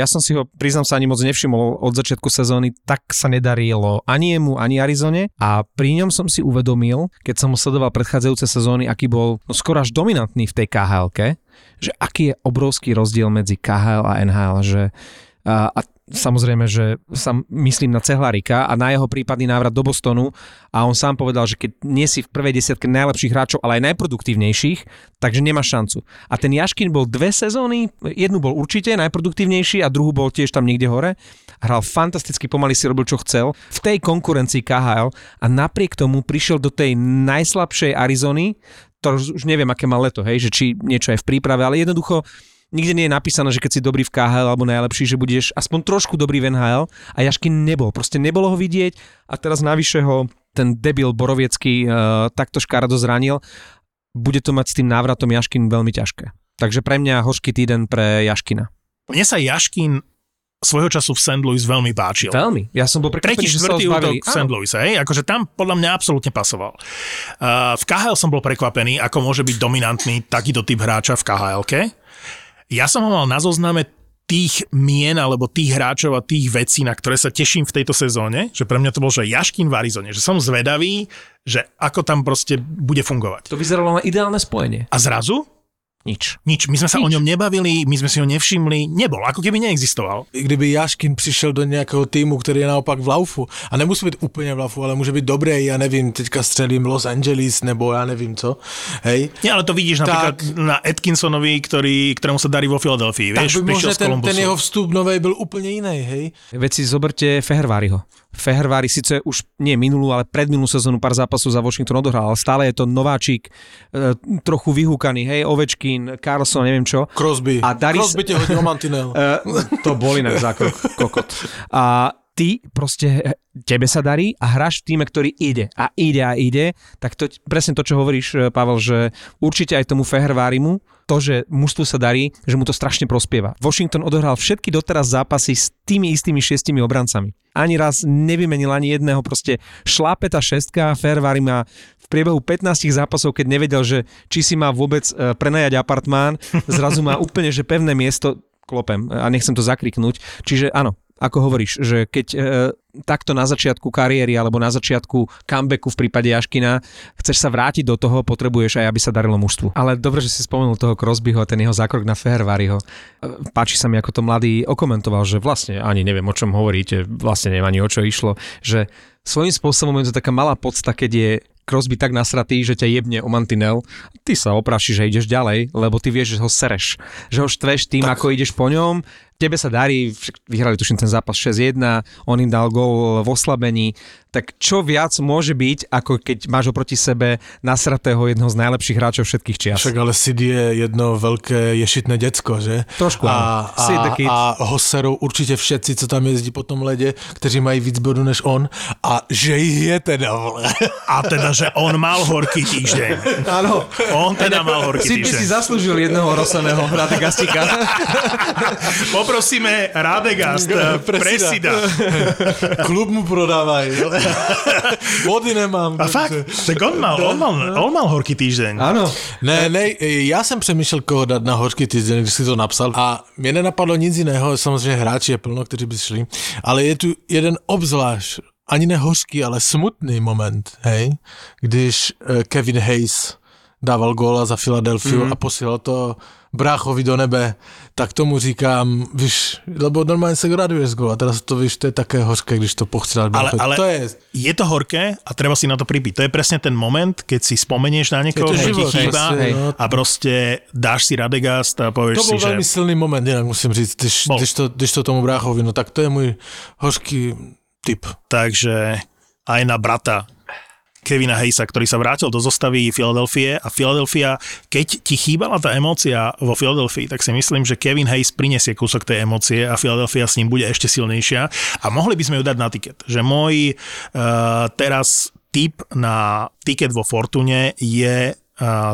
Ja som si ho, priznám sa, ani moc nevšimol od začiatku sezóny, tak sa nedarilo ani jemu, ani Arizone a pri ňom som si uvedomil, keď som ho sledoval predchádzajúce sezóny, aký bol no, skoro až dominantný v tej ká há elke, že aký je obrovský rozdiel medzi ká há el a en há el, že a, a samozrejme, že sa myslím na Cehlarika a na jeho prípadný návrat do Bostonu a on sám povedal, že keď nie si v prvej desiatke najlepších hráčov, ale aj najproduktívnejších, takže nemá šancu. A ten Jaškin bol dve sezóny, jednu bol určite najproduktívnejší a druhú bol tiež tam niekde hore. Hral fantasticky, pomaly si robil čo chcel v tej konkurencii ká há el a napriek tomu prišiel do tej najslabšej Arizony, to už neviem, aké má leto, hej, že či niečo je v príprave, ale jednoducho nikde nie je napísané, že keď si dobrý v ká há el alebo najlepší, že budeš aspoň trošku dobrý v en há el a Jaškin nebol, proste nebolo ho vidieť a teraz navyše ho ten debil Boroviecký e, takto škaredo zranil. Bude to mať s tým návratom Jaškin veľmi ťažké. Takže pre mňa hořký týden pre Jaškina. Mne sa Jaškin svojho času v Saint Louis veľmi páčil. Veľmi. Ja som bol prekvapený, že sa ho zbavili. Tretí útok v Saint Louis, hej? Akože tam podľa mňa absolútne pasoval. Uh, v ká há el som bol prekvapený, ako môže byť dominantný takýto typ hráča v ká há elke. Ja som ho mal na zozname tých mien alebo tých hráčov a tých vecí, na ktoré sa teším v tejto sezóne, že pre mňa to bol, že Jaškin v Arizone, že som zvedavý, že ako tam proste bude fungovať. To vyzeralo na ideálne spojenie. A zrazu? Nič. Nič. My sme sa Nič. o ňom nebavili, my sme si ho nevšimli. Nebol, ako keby neexistoval. Kdyby Jaškin přišel do nejakého týmu, ktorý je naopak v laufu, a nemusí byť úplne v laufu, ale môže byť dobrý, ja nevím, teďka střelím Los Angeles, nebo ja neviem co, hej. Nie, ale to vidíš tak, napríklad na Atkinsonovi, ktorý, ktorému sa darí vo Filadelfii, vieš, prišiel z Kolumbusu. Tak by možno ten jeho vstup novej byl úplne iný, hej. Veci zoberte Feherváriho. Fehervári síce už nie minulú, ale predminulú sezónu pár zápasov za Washington odohral, ale stále je to nováčik, e, trochu vyhúkaný, hej, Ovečkin, Carlson, neviem čo. Crosby. A Daris... Crosby te hodil mantinel. E, to bol inak zákrok, kokot. A ty proste, tebe sa darí a hráš v tíme, ktorý ide a ide a ide, tak to, presne to, čo hovoríš, Pavel, že určite aj tomu Fehervárimu, to, že mužstvu sa darí, že mu to strašne prospieva. Washington odohral všetky doteraz zápasy s tými istými šiestimi obrancami. Ani raz nevymenil ani jedného, proste šlápe tá šestka, Ferrari má v priebehu pätnástich zápasov, keď nevedel, že či si má vôbec prenajať apartmán, zrazu má úplne, že pevné miesto, klopem a nechcem to zakriknúť, čiže áno. Ako hovoríš, že keď e, takto na začiatku kariéry alebo na začiatku comebacku v prípade Jaškina chceš sa vrátiť do toho, potrebuješ aj, aby sa darilo mužstvu. Ale dobre, že si spomenul toho Crosbyho a ten jeho zákrok na Feherváriho. E, páči sa mi, ako to mladý okomentoval, že vlastne ani neviem, o čom hovoríte, vlastne neviem ani o čo išlo, že svojím spôsobom je to taká malá podsta, keď je Crosby tak nasratý, že ťa jebne o mantinel, ty sa oprašíš a ideš ďalej, lebo ty vieš, že ho sereš, že ho štveš tým, tak. Ako ideš po ňom, tebe sa darí, vyhrali tuším ten zápas šesť jedna, on im dal gól v oslabení, tak čo viac môže byť, ako keď máš oproti sebe nasratého jedného z najlepších hráčov všetkých čias. Však ale Sid je jedno veľké ješitné decko, že? Trošku, a, a, Sid the Kid. A ho serou určite všetci, co tam jezdí po tom lede, kteří mají víc bodů než on, a že je teda, vole. A teda že on mal horký týždeň. Áno. On teda mal horký týždeň. Si by si zaslúžil jedného rosaného Radegastika. Poprosíme Radegast, presida. Klub mu prodávaj. Vody nemám. A fakt, tak on mal, on mal, on mal horký týždeň. Áno. Ne, ne, ja som přemýšlel, koho dať na horký týždeň, když si to napsal. A mne nenapadlo nic iného, samozřejmě hráči je plno, kteří by šli. Ale je tu jeden obzvlášť ani nehořký, ale smutný moment, hej, když Kevin Hayes dával góla za Filadelfiu mm-hmm. a posílal to bráchovi do nebe, tak tomu říkám, víš, lebo normálně se raduješ z góla, teraz to víš, to je také hořké, když to pochcíláš bráchovi. Ale, ale to je... je to horké a treba si na to pripiť. To je presne ten moment, keď si spomenieš na niekoho, že ti chýba a proste dáš si Radegast a povieš si, že... To bol veľmi že... silný moment, inak musím říct, když, když, to, když to tomu bráchovi, no tak to je môj hořký... typ. Takže aj na brata Kevina Hayesa, ktorý sa vrátil do zostavy Filadelfie a Filadelfia, keď ti chýbala tá emócia vo Filadelfii, tak si myslím, že Kevin Hayes prinesie kúsok tej emócie a Filadelfia s ním bude ešte silnejšia a mohli by sme ju dať na tiket. Že môj uh, teraz tip na tiket vo Fortune je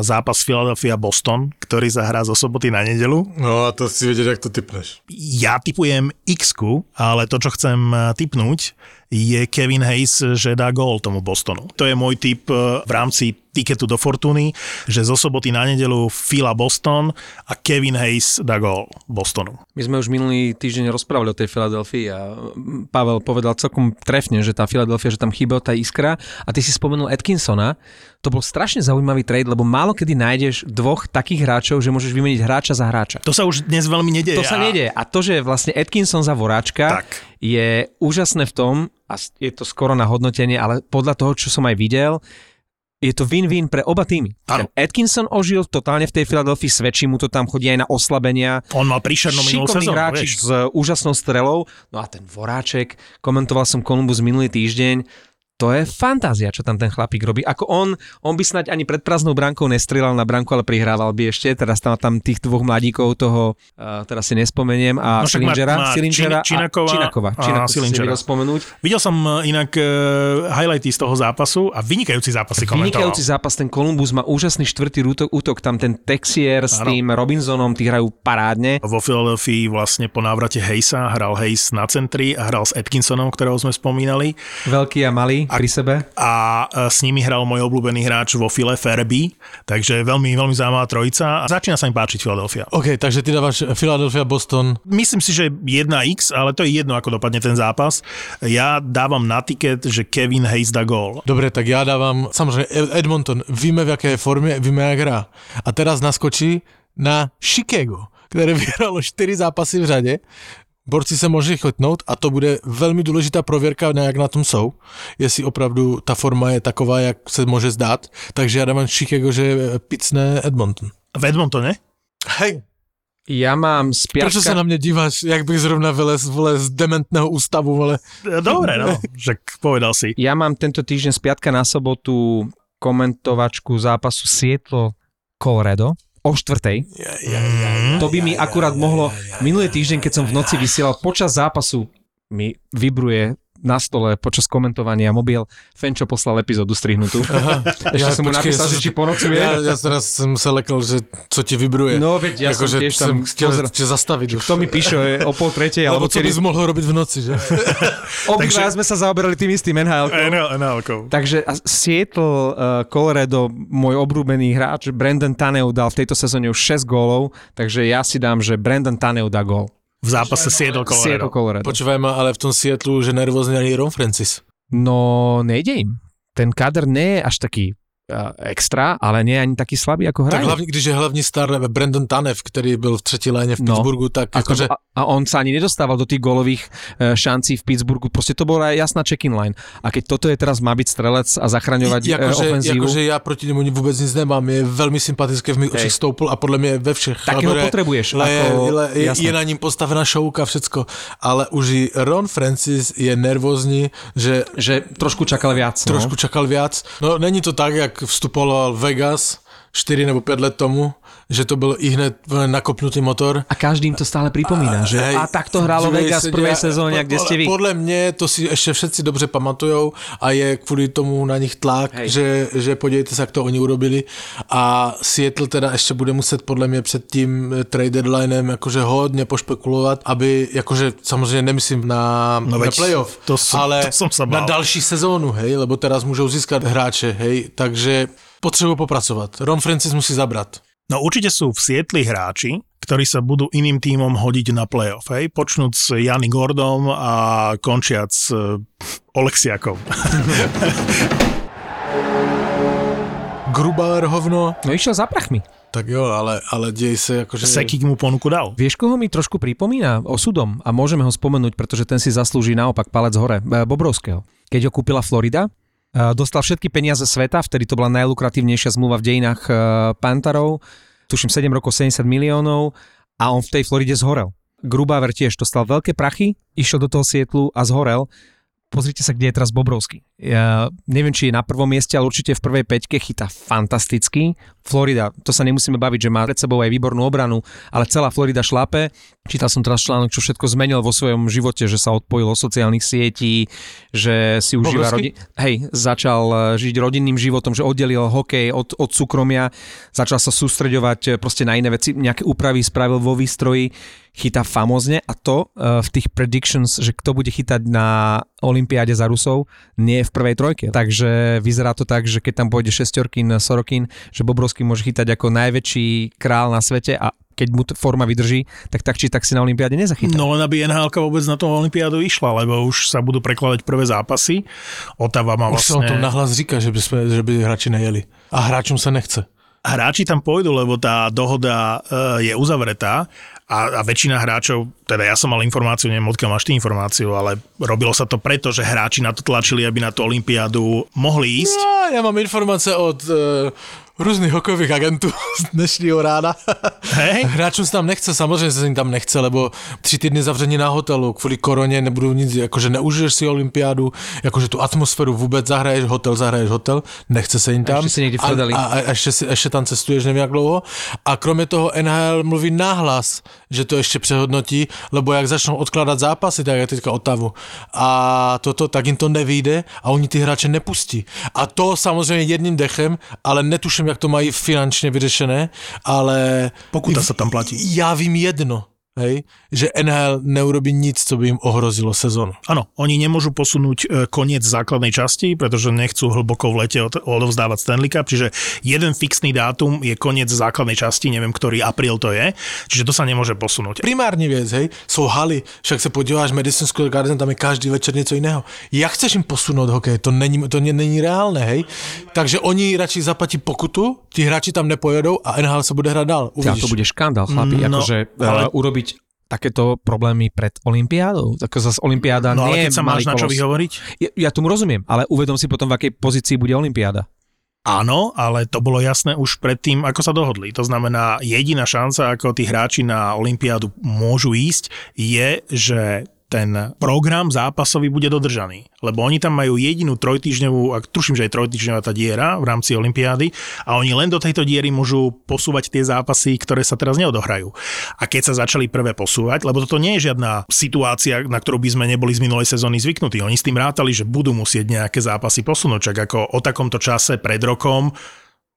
zápas Philadelphia-Boston, ktorý zahrá zo soboty na nedeľu. No a to si vedieť, ak to tipneš. Ja tipujem X-ku, ale to, čo chcem tipnúť, je Kevin Hayes, že dá gól tomu Bostonu. To je môj tip v rámci tiketu do Fortuny, že zo soboty na nedeľu Phila-Boston a Kevin Hayes dá gól Bostonu. My sme už minulý týždeň rozprávali o tej Philadelphii a Pavel povedal celkom trefne, že tá Philadelphia, že tam chýba tá iskra a ty si spomenul Atkinsona. To bol strašne zaujímavý trade, lebo málo kedy nájdeš dvoch takých hráčov, že môžeš vymeniť hráča za hráča. To sa už dnes veľmi nedeje. To sa nedeje. A to, že vlastne Atkinson za Voráčka, tak. Je úžasné v tom, a je to skoro na hodnotenie, ale podľa toho, čo som aj videl, je to win-win pre oba týmy. Ten Atkinson ožil totálne v tej Filadelfii, svedčí mu to, tam chodí aj na oslabenia. On mal príšernú minulú sezónu. Šikovný hráč s úžasnou strelou. No a ten Voráček, komentoval som Columbus minulý týždeň, to je fantázia, čo tam ten chlapík robí. Ako on, on by snáď ani pred prázdnou bránkou nestrieľal na bránku, ale prihrával by ešte. Teraz tam, tam tých dvoch mladíkov toho, uh, teraz si nespomeniem, a no, Silingera, Silingera Čin, Činakova, a Činakova. Činakova, Silingera. Videl som inak uh, highlighty z toho zápasu a vynikajúci zápas si komentoval. Vynikajúci zápas, ten Columbus má úžasný štvrtý útok, útok tam ten Texier s ano. Tým Robinsonom, tí hrajú parádne. Vo Philadelphii vlastne po návrate Hayesa hral Hayes na centri a hral s Atkinsonom, ktorého sme spomínali. Veľký a malý. pri sebe. A s nimi hral môj obľúbený hráč vo file Ferby, takže veľmi, veľmi zaujímavá trojica a začína sa im páčiť Philadelphia. OK, takže ty dávaš Philadelphia, Boston. Myslím si, že jedna krát, ale to je jedno, ako dopadne ten zápas. Ja dávam na tiket, že Kevin Hayes dá gól. Dobre, tak ja dávam, samozrejme Edmonton, víme v akej forme, víme jak hrá. A teraz naskočí na Chicago, ktoré vyhralo štyri zápasy v řade. Borci se môže chytnout a to bude veľmi dôležitá provierka, nejak na tom sú. Jestli opravdu tá forma je taková, jak se môže zdát. Takže ja dávam Chicago, že picne Edmonton. V Edmontone? Hej. Ja mám spiatka... Prečo sa na mňa díváš, jak bych zrovna vylez, vole, z dementného ústavu, vole? Dobre, no. Však povedal si. Ja mám tento týždeň spiatka na sobotu komentovačku zápasu Sietlo Colorado. O štvrtej. Yeah, yeah, yeah, yeah, to by mi yeah, akurát yeah, mohlo... Yeah, yeah, minulý týždeň, keď som v noci vysielal, počas zápasu mi vybruje na stole počas komentovania mobil. Fenčo poslal epizódu strihnutú. Ešte ja, som mu napísal, že či ponocuje. Ja, ja teraz som sa lekal, že co ti vybruje. No veď, ja ako, som tiež tam... Chcel ťa zastaviť už. To mi píše o pol tretej. Lebo co by si mohol robiť v noci, že? Obdva sme sa zaoberali tým istým en há elkou. Takže Seattle, Colorado, môj obľúbený hráč, Brandon Tanev dal v tejto sezóne už šesť gólov, takže ja si dám, že Brandon Tanev dá gól. V zápase Seattle Colorado. Colorado. Počúvaj ma, ale v tom Seattleu, že nervózne ani Ron Francis. No, nejde im. Ten kader nie je až taký uh, extra, ale nie je ani taký slabý, ako hrajú. Tak hlavne, když je hlavní star Brandon Tanev, ktorý byl v třetí léne v Pittsburghu, no, tak akože... A, a on sa ani nedostával do tých gólových uh, šancí v Pittsburghu. Proste to bola jasná check-in line. A keď toto je teraz, má byť strelec a zachraňovať I, akože, uh, ofenzívu... Akože ja proti nemu vôbec nic nemám. Je veľmi sympatické, v mých očích stoupl a podľa mňa je ve všech. Takého potrebuješ. Le, ako, le, je, je na ním postavená šouka, všetko. Ale už Ron Francis je nervózny, že... Že trošku čakal viac. No? Trošku čakal viac. No, není to tak, jak vstupoval Vegas štyri nebo päť let tomu, že to bol i hned nakopnutý motor. A každým to stále pripomína, a, že? Hej, a takto hrálo Vegas v prvej sezóne, kde ste vy. Podľa mne to si ešte všetci dobře pamatujou a je kvôli tomu na nich tlak, že, že podívejte sa, kto oni urobili. A Seattle teda ešte bude musieť podľa mňa pred tým trade deadlinem akože hodne pošpekulovať, aby, akože samozrejme nemyslím na, no na playoff, to som, ale to som sa bál. Na další sezónu, hej, lebo teraz môžou získať hráče, hej, takže potrebujú popracovať. Ron Francis musí zabrať. No určite sú v Sietli hráči, ktorí sa budú iným tímom hodiť na playoff, hej? Počnúť s Jani Gordom a končiac s Oleksiakom. Grubauer hovno. No išiel za prachmi. Tak jo, ale, ale dej sa akože... Sekík mu ponuku dal. Vieš, koho mi trošku pripomína osudom? A môžeme ho spomenúť, pretože ten si zaslúži naopak palec hore. Bobrovského. Keď ho kúpila Florida, dostal všetky peniaze sveta, vtedy to bola najlukratívnejšia zmluva v dejinách Pantherov, tuším sedem rokov sedemdesiat miliónov a on v tej Floride zhorel. Grubauer tiež dostal veľké prachy, išiel do toho Sietlu a zhorel. Pozrite sa, kde je teraz Bobrovský. Ja neviem, či je na prvom mieste, ale určite v prvej peťke chytá fantasticky. Florida, to sa nemusíme baviť, že má pred sebou aj výbornú obranu, ale celá Florida šlápe. Čítal som teraz článok, čo všetko zmenil vo svojom živote, že sa odpojil od sociálnych sietí, že si užíva rodinu. Hej, začal žiť rodinným životom, že oddelil hokej od, od súkromia, začal sa sústreďovať proste na iné veci, nejaké úpravy spravil vo výstroji. Chytá famózne a to uh, v tých predictions, že kto bude chytať na olympiáde za Rusov, nie je v prvej trojke. Takže vyzerá to tak, že keď tam pôjde šestorkin, Sorokin, že Bobrovský môže chytať ako najväčší král na svete a keď mu forma vydrží, tak tak či tak si na olympiáde nezachytá. No len aby en há elka vôbec na tú olympiádu išla, lebo už sa budú prekladať prvé zápasy. Ottawa má vlastne... Už sa o tom nahlas říká, že by, sme, že by hráči nejeli. A hráčom sa nechce. Hráči tam pôjdu, lebo tá dohoda je uzavretá a, a väčšina hráčov, teda ja som mal informáciu, neviem odkiaľ máš ty informáciu, ale robilo sa to preto, že hráči na to tlačili, aby na tú olympiádu mohli ísť. Ja, ja mám informácie od e, rôznych hokejových agentov z dnešného rána. Hey? Hráčom sa tam nechce, samozrejme sa im tam nechce, lebo tři týdny zavření na hotelu, kvôli korone nebudú nic, akože neužiješ si olympiádu, akože tú atmosféru vôbec, zahraješ hotel, zahraješ hotel, nechce sa im tam. Ešte si a, a, a ešte, ešte tam cestuješ neviem jak dlouho. A kromě toho en há el mluví nahlas, že to ešte přehodnotí, lebo jak začnou odkladať zápasy, tak jak teďka Ottawu a toto, tak im to nevyjde a oni ty hráče nepustí. A to samozrejme jedným dechem, ale netuším, jak to mají finančne vyřešené, ale... Pokuta sa tam platí. Ja vím jedno, Hej, že en há el neurobí nic, co by im ohrozilo sezónu. Áno, oni nemôžu posunúť koniec základnej časti, pretože nechcú hlboko v lete odovzdávať Stanley Cup, čiže jeden fixný dátum je koniec základnej časti, neviem, ktorý apríl to je, čiže to sa nemôže posunúť. Primárne vec, hej, sú haly, však sa podíváš Madison Square Garden, tam je každý večer niečo iného. Jak chceš im posunúť hokej? To není, to není reálne, hej. Takže oni radšej zaplatí pokutu, tí hráči tam nepojedou a en há el sa bude hrať dál. Uvidíš. Ja, to bude škandál, chlapi, no, akože ale... urobiť takéto problémy pred olympiádou. Tak zase olympiáda no, nie je malý kolos. No ale keď sa máš na čo vyhovoriť? Ja, ja tomu rozumiem, ale uvedom si potom, v akej pozícii bude olympiáda. Áno, ale to bolo jasné už predtým, ako sa dohodli. To znamená, jediná šanca, ako tí hráči na olympiádu môžu ísť, je, že ten program zápasový bude dodržaný. Lebo oni tam majú jedinú trojtýždňovú, ak tuším, že je trojtýždňová tá diera v rámci olympiády a oni len do tejto diery môžu posúvať tie zápasy, ktoré sa teraz neodohrajú. A keď sa začali prvé posúvať, lebo toto nie je žiadna situácia, na ktorú by sme neboli z minulej sezóny zvyknutí. Oni s tým rátali, že budú musieť nejaké zápasy posunúť, čak ako o takomto čase pred rokom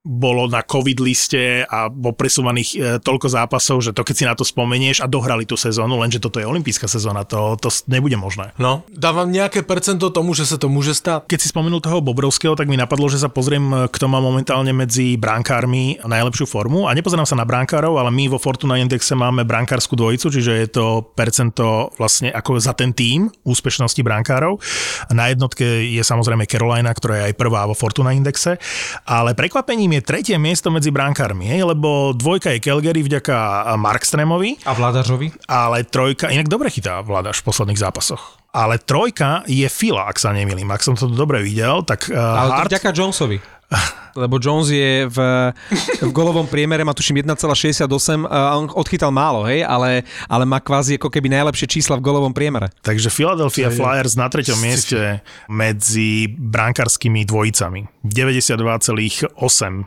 bolo na COVID liste a bol presúvaných toľko zápasov, že to keď si na to spomenieš a dohrali tú sezónu, lenže toto je olympijská sezóna, to, to nebude možné. No, dávam nejaké percento tomu, že sa to môže stať. Keď si spomenul toho Bobrovského, tak mi napadlo, že sa pozriem, kto má momentálne medzi brankármi najlepšiu formu a nepozerám sa na brankárov, ale my vo Fortuna Indexe máme brankársku dvojicu, čiže je to percento vlastne ako za ten tím úspešnosti brankárov. Na jednotke je samozrejme Carolina, ktorá je aj prvá vo Fortuna Indexe, ale prekvapením je tretie miesto medzi brankármi, hej, lebo dvojka je Calgary vďaka Markstremovi. A Vladařovi. Ale trojka, inak dobre chytá Vladař v posledných zápasoch. Ale trojka je Fila, ak sa nemýlim. Ak som to dobre videl, tak... Uh, ale Hart... vďaka Jonesovi. Lebo Jones je v, v golovom priemere, má tuším jeden celá šesťdesiatosem a on odchytal málo, hej, ale, ale má kvázi ako keby najlepšie čísla v golovom priemere. Takže Philadelphia Flyers na treťom mieste medzi brankárskymi dvojicami. deväťdesiatdva celá osem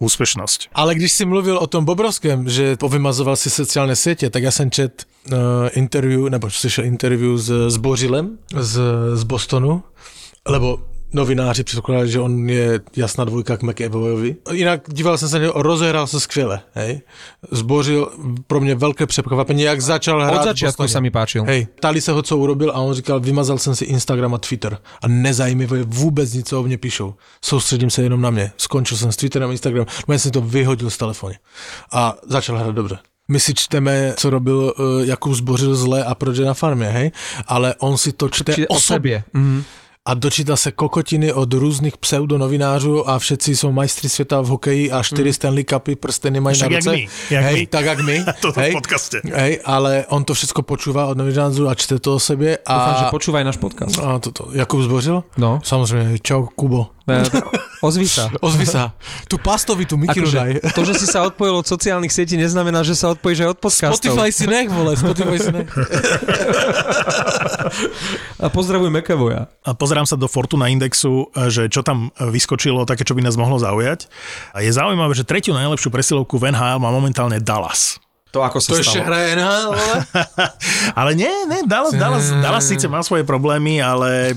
úspešnosť. Ale když si mluvil o tom Bobrovském, že povymazoval si sociálne siete, tak ja som čet uh, interview, nebo slyšel interview s, s Bořilem z, z Bostonu, lebo novináři předpokládali, že on je jasná dvojka k McAvoyovi. Jinak díval jsem se, že rozehrál se skvěle, hej. Zbořil pro mě velké překvapení, jak začal hrát. Od začátku se mi páčil. Hej, ptali se ho, co urobil a on říkal, vymazal jsem si Instagram a Twitter a nezajímavé vůbec nic, co o mě píšou. Soustředím se jenom na mě. Skončil jsem s Twitterem a Instagram, já jsem to vyhodil z telefonu a začal hrát dobře. My si čteme, co robil, jakou zbořil zle a proč je na farmě, hej. Ale on si to čte o sobě. Mm-hmm. A dočíta se kokotiny od různých pseudonovinářů a všetci jsou majstři světa v hokeji a čtyři mm. Stanley Cupy prsteny mají však na ruce. Jak my, jak hej, my. Tak jak my. Toto v podcaste. Hej, ale on to všechno počúva od novinářů a čte to o sebe. A... Dúfam, že počúva aj náš podcast. A toto. Jakub Zbořil? No. Samozřejmě. Čau, Kubo. Ozví sa. Ozví sa. Tu pastovi, tu mikinu daj. To, že si sa odpojil od sociálnych sietí, neznamená, že sa odpojíš aj od podcastov. Spotify si nech, vole. Spotify si nech. A pozdravuj McAvoya. A pozerám sa do Fortuna Indexu, že čo tam vyskočilo, také, čo by nás mohlo zaujať. A je zaujímavé, že tretiu najlepšiu presilovku v en há el má momentálne Dallas. To, ako sa to stalo. Ešte hraje en há el, ale... ale nie, nie, Dallas, Dallas, Dallas síce má svoje problémy, ale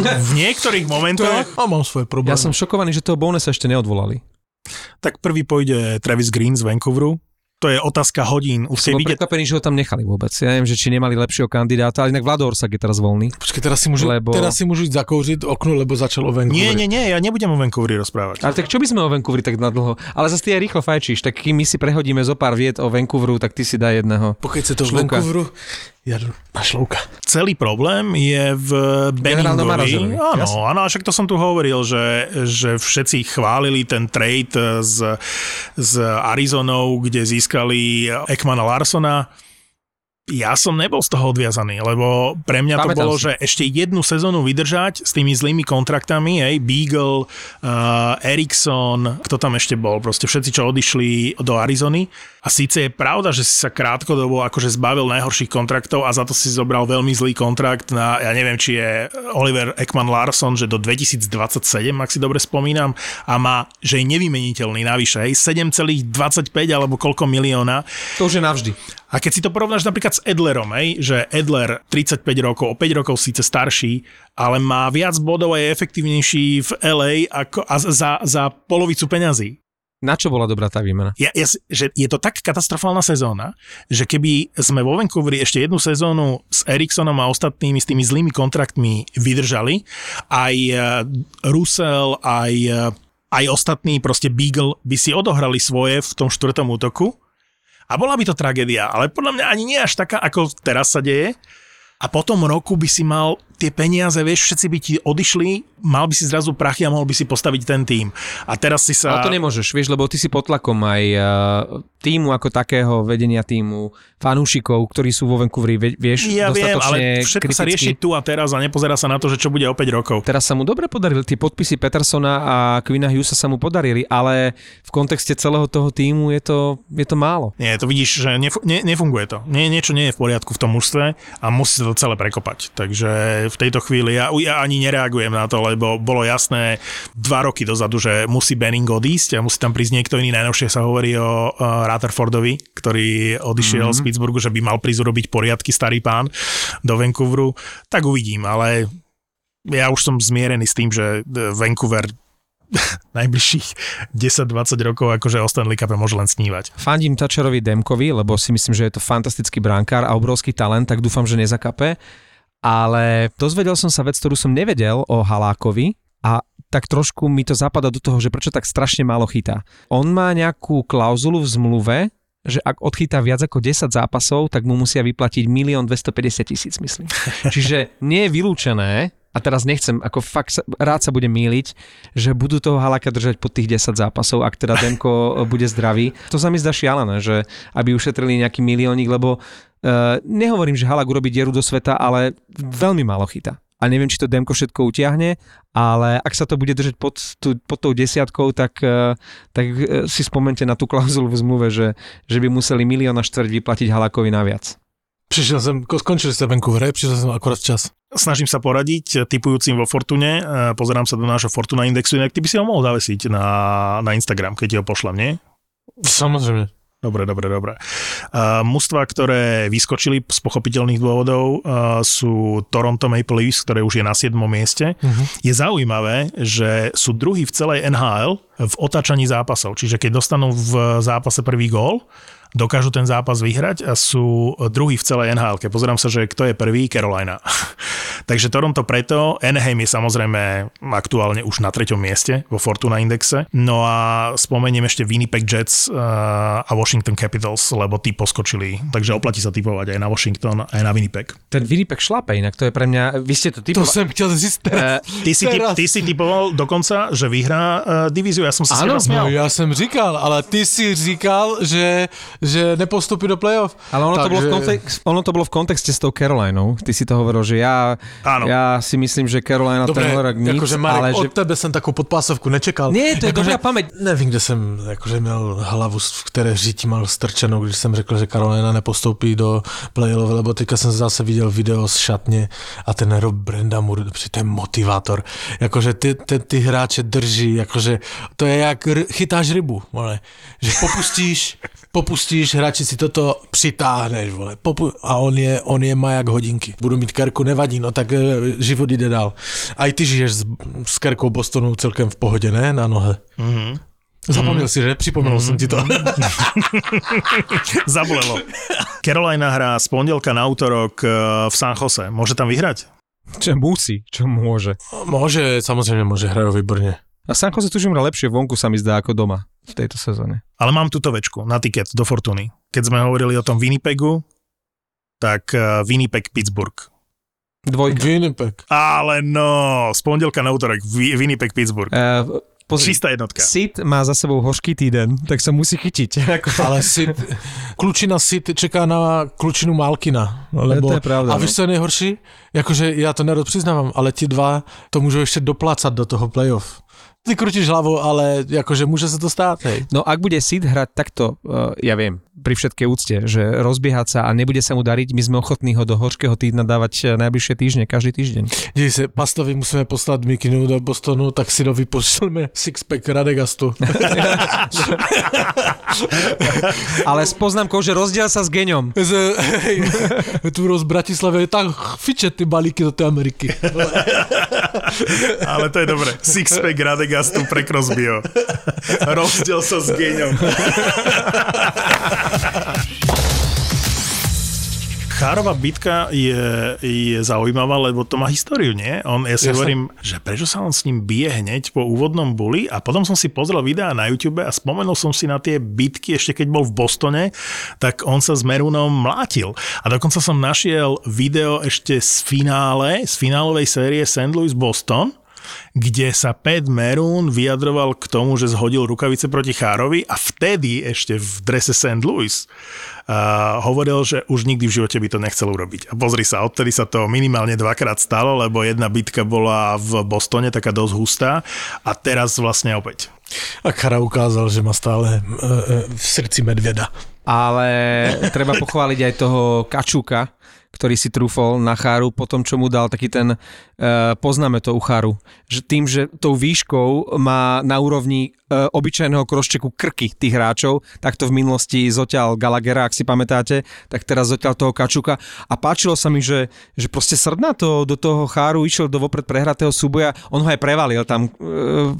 v niektorých momentoch... A mám svoje problémy. Ja som šokovaný, že toho Bonesa ešte neodvolali. Tak prvý pôjde Travis Green z Vancouveru. To je otázka hodín. Už som bol vidieť... prekvapený, že ho tam nechali vôbec. Ja neviem, že či nemali lepšieho kandidáta, ale inak Vlado Orsak je teraz voľný. Počkej, teraz si môžu, lebo... teraz si môžu zakoužiť okno, lebo začal o Vancouveri. Nie, nie, nie, ja nebudem o Vancouveri rozprávať. Ale tak čo by sme o Vancouveri tak nadlho? Ale zase ty aj rýchlo fajčíš, tak kým my si prehodíme zo pár viet o Vancouveru, tak ty si daj jedného. Pokiaľ sa to v Vancouveri... Ja na šlovka. Celý problém je v Benningovi. Áno, áno, však to som tu hovoril, že, že všetci chválili ten trade s, s Arizonou, kde získali Ekmana Larsona. Ja som nebol z toho odviazaný, lebo pre mňa Pamätám to bolo, si. Že ešte jednu sezónu vydržať s tými zlými kontraktami, hej, Beagle, uh, Eriksson, kto tam ešte bol, proste všetci, čo odišli do Arizony. A síce je pravda, že si sa krátkodobo akože zbavil najhorších kontraktov a za to si zobral veľmi zlý kontrakt na, ja neviem, či je Oliver Ekman Larson, že do dvetisícdvadsaťsedem, ak si dobre spomínam, a má, že je nevymeniteľný navyše, hej, sedem celá dvadsaťpäť alebo koľko milióna. To už je navždy. A keď si to porovnáš napríklad s Edlerom, hej, že Edler tridsaťpäť rokov, o päť rokov síce starší, ale má viac bodov a je efektívnejší v el ej ako, a za, za polovicu peňazí. Na čo bola dobrá tá výmena? Ja, ja, že je to tak katastrofálna sezóna, že keby sme vo Vancouveri ešte jednu sezónu s Eriksonom a ostatnými s tými zlými kontraktmi vydržali, aj Russell, aj, aj ostatní, proste Beagle by si odohrali svoje v tom štvrtom útoku a bola by to tragédia, ale podľa mňa ani nie až taká, ako teraz sa deje. A po tom roku by si mal tie peniaze, vieš, všetci by ti odišli, mal by si zrazu prachy a mohol by si postaviť ten tím. A teraz si sa... Ale to nemôžeš, vieš, lebo ty si pod tlakom aj tímu ako takého, vedenia tímu, fanúšikov, ktorí sú vo Vancouveri, vieš, ja dostatočne kriticky. Ja viem, ale všetko kriticky sa rieši tu a teraz a nepozerá sa na to, že čo bude o päť rokov. Teraz sa mu dobre podarili, tie podpisy Petersona a Quinna Hughesa sa mu podarili, ale v kontexte celého toho tímu je to, je to málo. Nie, to vidíš, že nef- ne, nefunguje to. Nie, niečo nie je v poriadku v tom mužstve a musí sa to celé prekopať. Takže v tejto chvíli ja, ja ani nereagujem na to, lebo bolo jasné dva roky dozadu, že musí Benning odísť a musí tam prísť niekto iný. Najnovšie sa hovorí o uh, Rutherfordovi, ktorý odišiel mm-hmm. z Pittsburghu, že by mal prísť urobiť poriadky, starý pán, do Vancouveru. Tak uvidím, ale ja už som zmierený s tým, že Vancouver najbližších desať dvadsať rokov akože o Stanley Cupe môže len snívať. Fandím Thatcherovi Demkovi, lebo si myslím, že je to fantastický brankár a obrovský talent, tak dúfam, že nezakape. Ale dozvedel som sa vec, ktorú som nevedel o Halákovi a tak trošku mi to zapadá do toho, že prečo tak strašne málo chytá. On má nejakú klauzulu v zmluve, že ak odchytá viac ako desať zápasov, tak mu musia vyplatiť milión dvestopäťdesiat tisíc, myslím. Čiže nie je vylúčené, a teraz nechcem, ako fakt rád sa budem mýliť, že budú toho Haláka držať pod tých desať zápasov, ak teda Demko bude zdravý. To sa mi zdá šialené, že aby ušetrili nejaký miliónik, lebo uh, nehovorím, že Halák urobí dieru do sveta, ale veľmi málo chyta. A neviem, či to Demko všetko utiahne, ale ak sa to bude držať pod, tú, pod tou desiatkou, tak, tak si spomente na tú klauzulu v zmluve, že, že by museli milión a štvrť vyplatiť Halákovi naviac. Prišiel som, skončili sa Vancouver, prišiel som akorát čas. Snažím sa poradiť tipujúcim vo Fortune, pozerám sa do nášho Fortuna indexu, inak ty by si ho mohol zavesiť na, na Instagram, keď ti ho pošlem, nie? Samozrejme. Dobre, dobre, dobre. Uh, mužstvá, ktoré vyskočili z pochopiteľných dôvodov, uh, sú Toronto Maple Leafs, ktoré už je na siedmom mieste. Uh-huh. Je zaujímavé, že sú druhí v celej en há el v otáčaní zápasov. Čiže keď dostanú v zápase prvý gól, dokážu ten zápas vyhrať a sú druhí v celej en há el. Pozerám sa, že kto je prvý? Carolina. Takže Toronto preto. Anaheim je samozrejme aktuálne už na treťom mieste vo Fortuna indexe. No a spomeniem ešte Winnipeg Jets a Washington Capitals, lebo tí poskočili. Takže oplatí sa typovať aj na Washington, aj na Winnipeg. Ten Winnipeg šlape, inak to je pre mňa... Vy ste to typovali. To som chcel zísť teraz. Uh, ty, si typ, ty si typoval dokonca, že vyhrá uh, divíziu. Ja som si ano, s teba smial. Ja som říkal, ale ty si říkal, že... že nepostupí do play-off. Ale ono, tak, to bolo že... v kontek- ono to bolo v kontexte s tou Carolinou. Ty si to hovoril, že ja, ja si myslím, že Carolina tenhle rok nic. Akože Marek, ale od že... tebe som takú podpásovku nečekal. Nie, to je dobrá pamäť. Nevím, kde som akože měl hlavu, v které říti mal strčenou, když som řekl, že Carolina nepostoupí do play-off, lebo teďka som zase viděl video z šatně a ten Rob Brendamur, to je motivátor. Jakože ty, ty, ty hráče drží, jakože to je jak r- chytáš rybu. Vole. Že popustíš, popustíš hráči si toto přitáhneš, vole. Popu- a on je, on je maják hodinky. Budu mít kerku, nevadí, no tak život jde dál. A i ty žiješ s, s kerkou Bostonu celkem v pohodě, ne? Na nohe. Mm-hmm. Zapomněl mm. si, že? Připomněl mm. som ti to. Zabolelo. Carolina hrá z pondelka na útorok v San Jose. Môže tam vyhrať? Čo musí? Čo môže? Môže, samozrejme môže, hrajú výborne. A San Jose tužím hra lepšie vonku sa mi zdá ako doma v tejto sezóne. Ale mám túto večku na tiket do Fortuny. Keď sme hovorili o tom Winnipegu, tak Winnipeg Pittsburgh. Dvojka. Winnipeg. Ale no, z pondelka na útorok Winnipeg Pittsburgh. Uh, Čistá jednotka. Sid má za sebou hořký týden, tak sa musí chytiť. Ale Sid, klučina Sid čeká na klučinu Malkina. Lebo, to je pravda. A víš, co je nejhorší? Jakože ja to nerad priznávam, ale ti dva to môžu ešte doplácať do toho playoff. Ty krútiš hlavou, ale akože môže sa to stáť. Hej. No ak bude Sid hrať takto, uh, ja viem, pri všetkej úcte, že rozbiehať sa a nebude sa mu dariť, my sme ochotní ho do horského týdna dávať najbližšie týždne, každý týždeň. Dej sa, Pastovi musíme poslať mikinu do Bostonu, tak si dovi pošleme sixpack Radegastu. Ale s poznámkou, že rozdiel sa s Geňom. Tu z Bratislavy je tak fiče ty balíky do tej Ameriky. Ale to je dobré. Sixpack Radegastu pre Crosbyho. Rozdiel sa s Geňom. Chárova bitka je, je zaujímavá, lebo to má históriu, nie? On, ja si Jasne. hovorím, že prečo sa on s ním bije hneď po úvodnom bully a potom som si pozrel videá na YouTube a spomenul som si na tie bitky, ešte keď bol v Bostone, tak on sa s Merunom mlátil. A dokonca som našiel video ešte z finále, z finálovej série Saint Louis Boston, kde sa Pat Maroon vyjadroval k tomu, že zhodil rukavice proti Chárovi a vtedy ešte v drese Saint Louis uh, hovoril, že už nikdy v živote by to nechcel urobiť. A pozri sa, odtedy sa to minimálne dvakrát stalo, lebo jedna bitka bola v Bostone, taká dosť hustá a teraz vlastne opäť. A Chára ukázal, že má stále uh, uh, v srdci medveda. Ale treba pochváliť aj toho Kačuka, ktorý si trúfol na Cháru po tom, čo mu dal taký ten, e, poznáme to u Cháru, že tým, že tou výškou má na úrovni e, obyčajného kroščeku krky tých hráčov, tak to v minulosti zoťal Gallaghera, ak si pamätáte, tak teraz zoťal toho Kačuka a páčilo sa mi, že, že proste srdná to do toho Cháru išiel do vopred prehratého súboja, on ho aj prevalil tam e,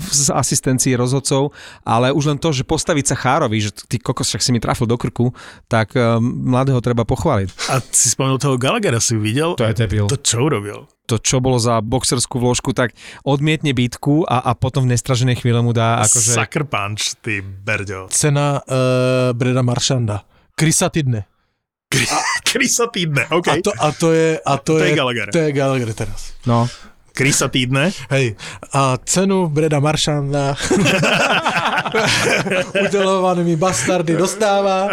z asistencií rozhodcov, ale už len to, že postaviť sa Chárovi, že ty kokos, však si mi trafil do krku, tak e, mladého treba pochváliť. A si spomenul toho Gallaghera, si videl? To je debil. To čo urobil? To, čo bolo za boxerskú vložku, tak odmietne bitku a, a potom v nestraženej chvíle mu dá akože... Sucker punch, ty berďo. Cena uh, Breda Marchanda. Krysa týdne. Kry... Krysa týdne, okej. Okay. A, to, a to je... A to, to je, je Gallagher. To je Gallagher teraz. No. Krysa týdne. Hej. A cenu Breda Marchanda... udelovanými bastardy dostáva.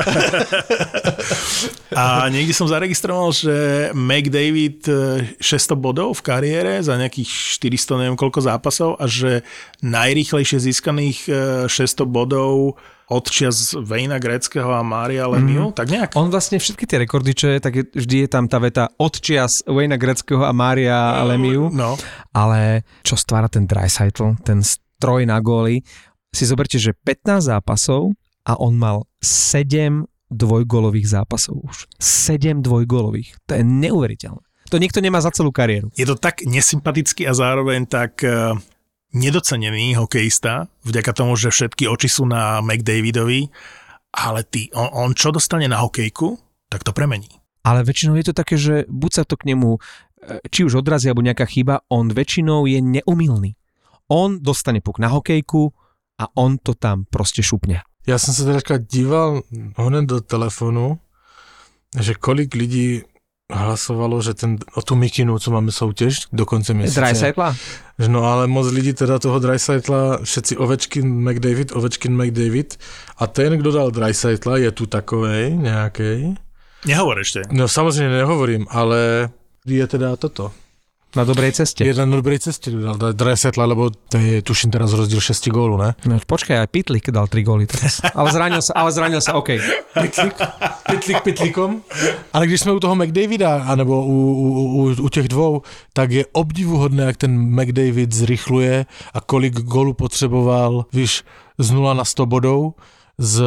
A niekde som zaregistroval, že McDavid šesťsto bodov v kariére za nejakých štyristo, neviem koľko zápasov a že najrýchlejšie získaných šesťsto bodov od čias Wayna Gretzkyho a Mária Lemieux, mm. tak nejak. On vlastne všetky tie rekordy, čo je, tak je, vždy je tam tá veta od čias Wayna Gretzkyho a Mária no, Lemieux. No. Ale čo stvára ten Draisaitl, ten stroj na góly, si zoberte, že pätnásť zápasov a on mal sedem dvojgólových zápasov už. sedem dvojgólových. To je neuveriteľné. To niekto nemá za celú kariéru. Je to tak nesympatický a zároveň tak nedocenený hokejista, vďaka tomu, že všetky oči sú na McDavidovi, ale ty, on, on čo dostane na hokejku, tak to premení. Ale väčšinou je to také, že buď sa to k nemu, či už odrazí, alebo nejaká chyba, on väčšinou je neumilný. On dostane puk na hokejku, a on to tam proste šupne. Ja som sa teda díval honem do telefonu, že kolik lidí hlasovalo, že ten, o tú mikinu, co máme soutěž do konce měsíce. Draisaitla? No ale moc lidí teda toho Draisaitla, všetci Ovečkin, McDavid, Ovečkin, McDavid a ten, kdo dal Draisaitla, je tu takovej nejakej. Nehovor ešte. No samozrejme nehovorím, ale je teda toto. Na dobrej ceste. Je na dobrej ceste, dal Draisaitla, lebo to je, tuším teraz rozdiel šesť gólu, ne? No, počkaj, aj Pitlik dal tri góly teraz. Ale zranil sa, ale zranil sa, okej. Okay. Pitlik, Pitlik Pitlikom. Ale když sme u toho McDavida, anebo u, u, u, u těch dvou, tak je obdivuhodné, jak ten McDavid zrychluje a kolik gólu potřeboval, víš, z nula na sto bodov, z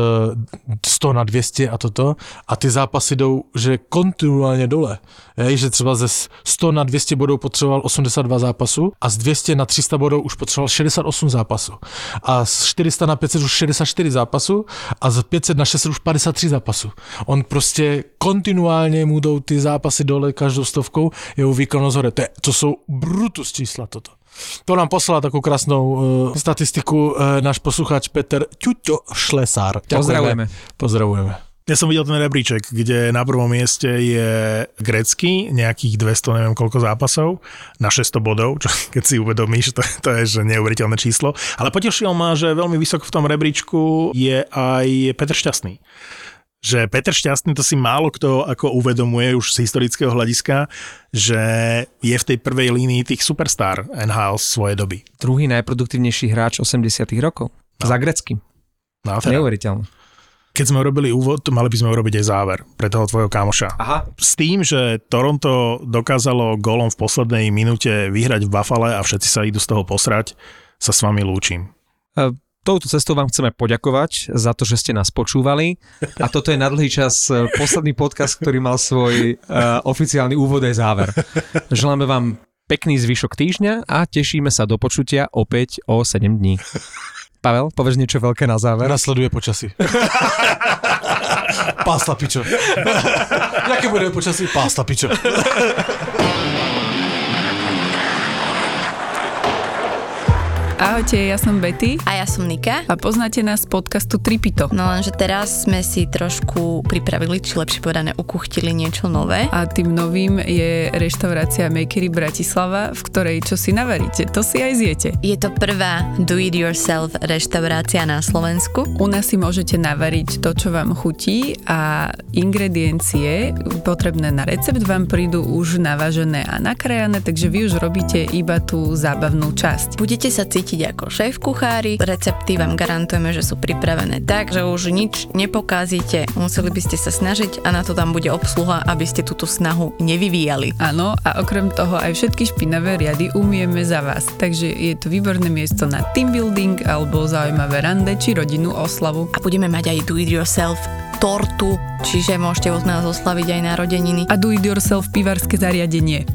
sto na dvě stě a toto a ty zápasy jdou, že kontinuálně dole. Je, že třeba ze sto na dvě stě bodů potřeboval osmdesát dva zápasů a z dvě stě na tři sta bodů už potřeboval šedesát osm zápasů a z čtyři sta na pět set už šedesát čtyři zápasů a z pět set na šest set už padesát tři zápasů. On prostě kontinuálně mu jdou ty zápasy dole každou stovkou, jeho výkonnost hore. To, je, to jsou brutus čísla toto. To nám poslal takú krásnu uh, statistiku uh, náš poslucháč Peter Ťuťo Šlesár. Pozdravujeme. Pozdravujeme. Ja som videl ten rebríček, kde na prvom mieste je Gretzky, nejakých dvesto, neviem koľko zápasov, na šesťsto bodov, čo keď si uvedomíš, to, to je že neuveriteľné číslo. Ale potešilo ma, že veľmi vysoko v tom rebríčku je aj Peter Šťastný. Že Peter Šťastný, to si málo kto ako uvedomuje už z historického hľadiska, že je v tej prvej línii tých superstar en há el svojej doby. Druhý najproduktívnejší hráč osemdesiatych rokov. No. Za Greckým. No, teda. Neuveriteľné. Keď sme robili úvod, mali by sme urobiť aj záver pre toho tvojho kámoša. Aha. S tým, že Toronto dokázalo gólom v poslednej minúte vyhrať v Buffale a všetci sa idú z toho posrať, sa s vami lúčim. Uh, touto cestou vám chceme poďakovať za to, že ste nás počúvali. A toto je na dlhý čas posledný podcast, ktorý mal svoj uh, oficiálny úvod aj záver. Želáme vám pekný zvyšok týždňa a tešíme sa do počutia opäť o sedem dní. Pavel, povieš niečo veľké na záver? Nasleduje počasí. Pásta pičo. Jaké bude počasí? Pásta pičo. Ahojte, ja som Betty. A ja som Nika. A poznáte nás z podcastu Tripito. No lenže teraz sme si trošku pripravili, či lepšie povedané, ukuchtili niečo nové. A tým novým je reštaurácia Makery Bratislava, v ktorej čo si navaríte, to si aj zjete. Je to prvá do-it-yourself reštaurácia na Slovensku. U nás si môžete navariť to, čo vám chutí a ingrediencie potrebné na recept vám prídu už navážené a nakrejané, takže vy už robíte iba tú zábavnú časť. Budete sa cítiť ako šéf kuchári, recepty vám garantujeme, že sú pripravené tak, že už nič nepokázite. Museli by ste sa snažiť a na to tam bude obsluha, aby ste túto snahu nevyvíjali. Áno, a okrem toho aj všetky špinavé riady umieme za vás, takže je to výborné miesto na team building alebo zaujímavé rande či rodinnú oslavu. A budeme mať aj do it yourself tortu, čiže môžete od nás oslaviť aj narodeniny. A do it yourself pivarské zariadenie.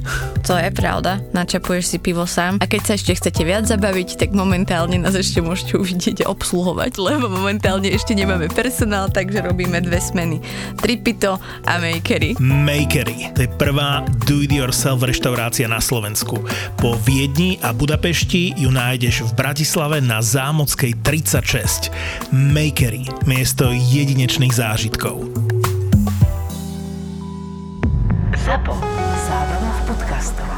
To je pravda, načapuješ si pivo sám. A keď sa ešte chcete viac zabaviť, tak momentálne nás ešte môžete uvidieť a obsluhovať, lebo momentálne ešte nemáme personál, takže robíme dve smeny. Tripito a Makery. Makery, to je prvá do it yourself reštaurácia na Slovensku. Po Viedni a Budapešti ju nájdeš v Bratislave na Zámockej tridsaťšesť. Makery, miesto jedinečných zážitkov. Zážitkov. Zábava v podcastoch.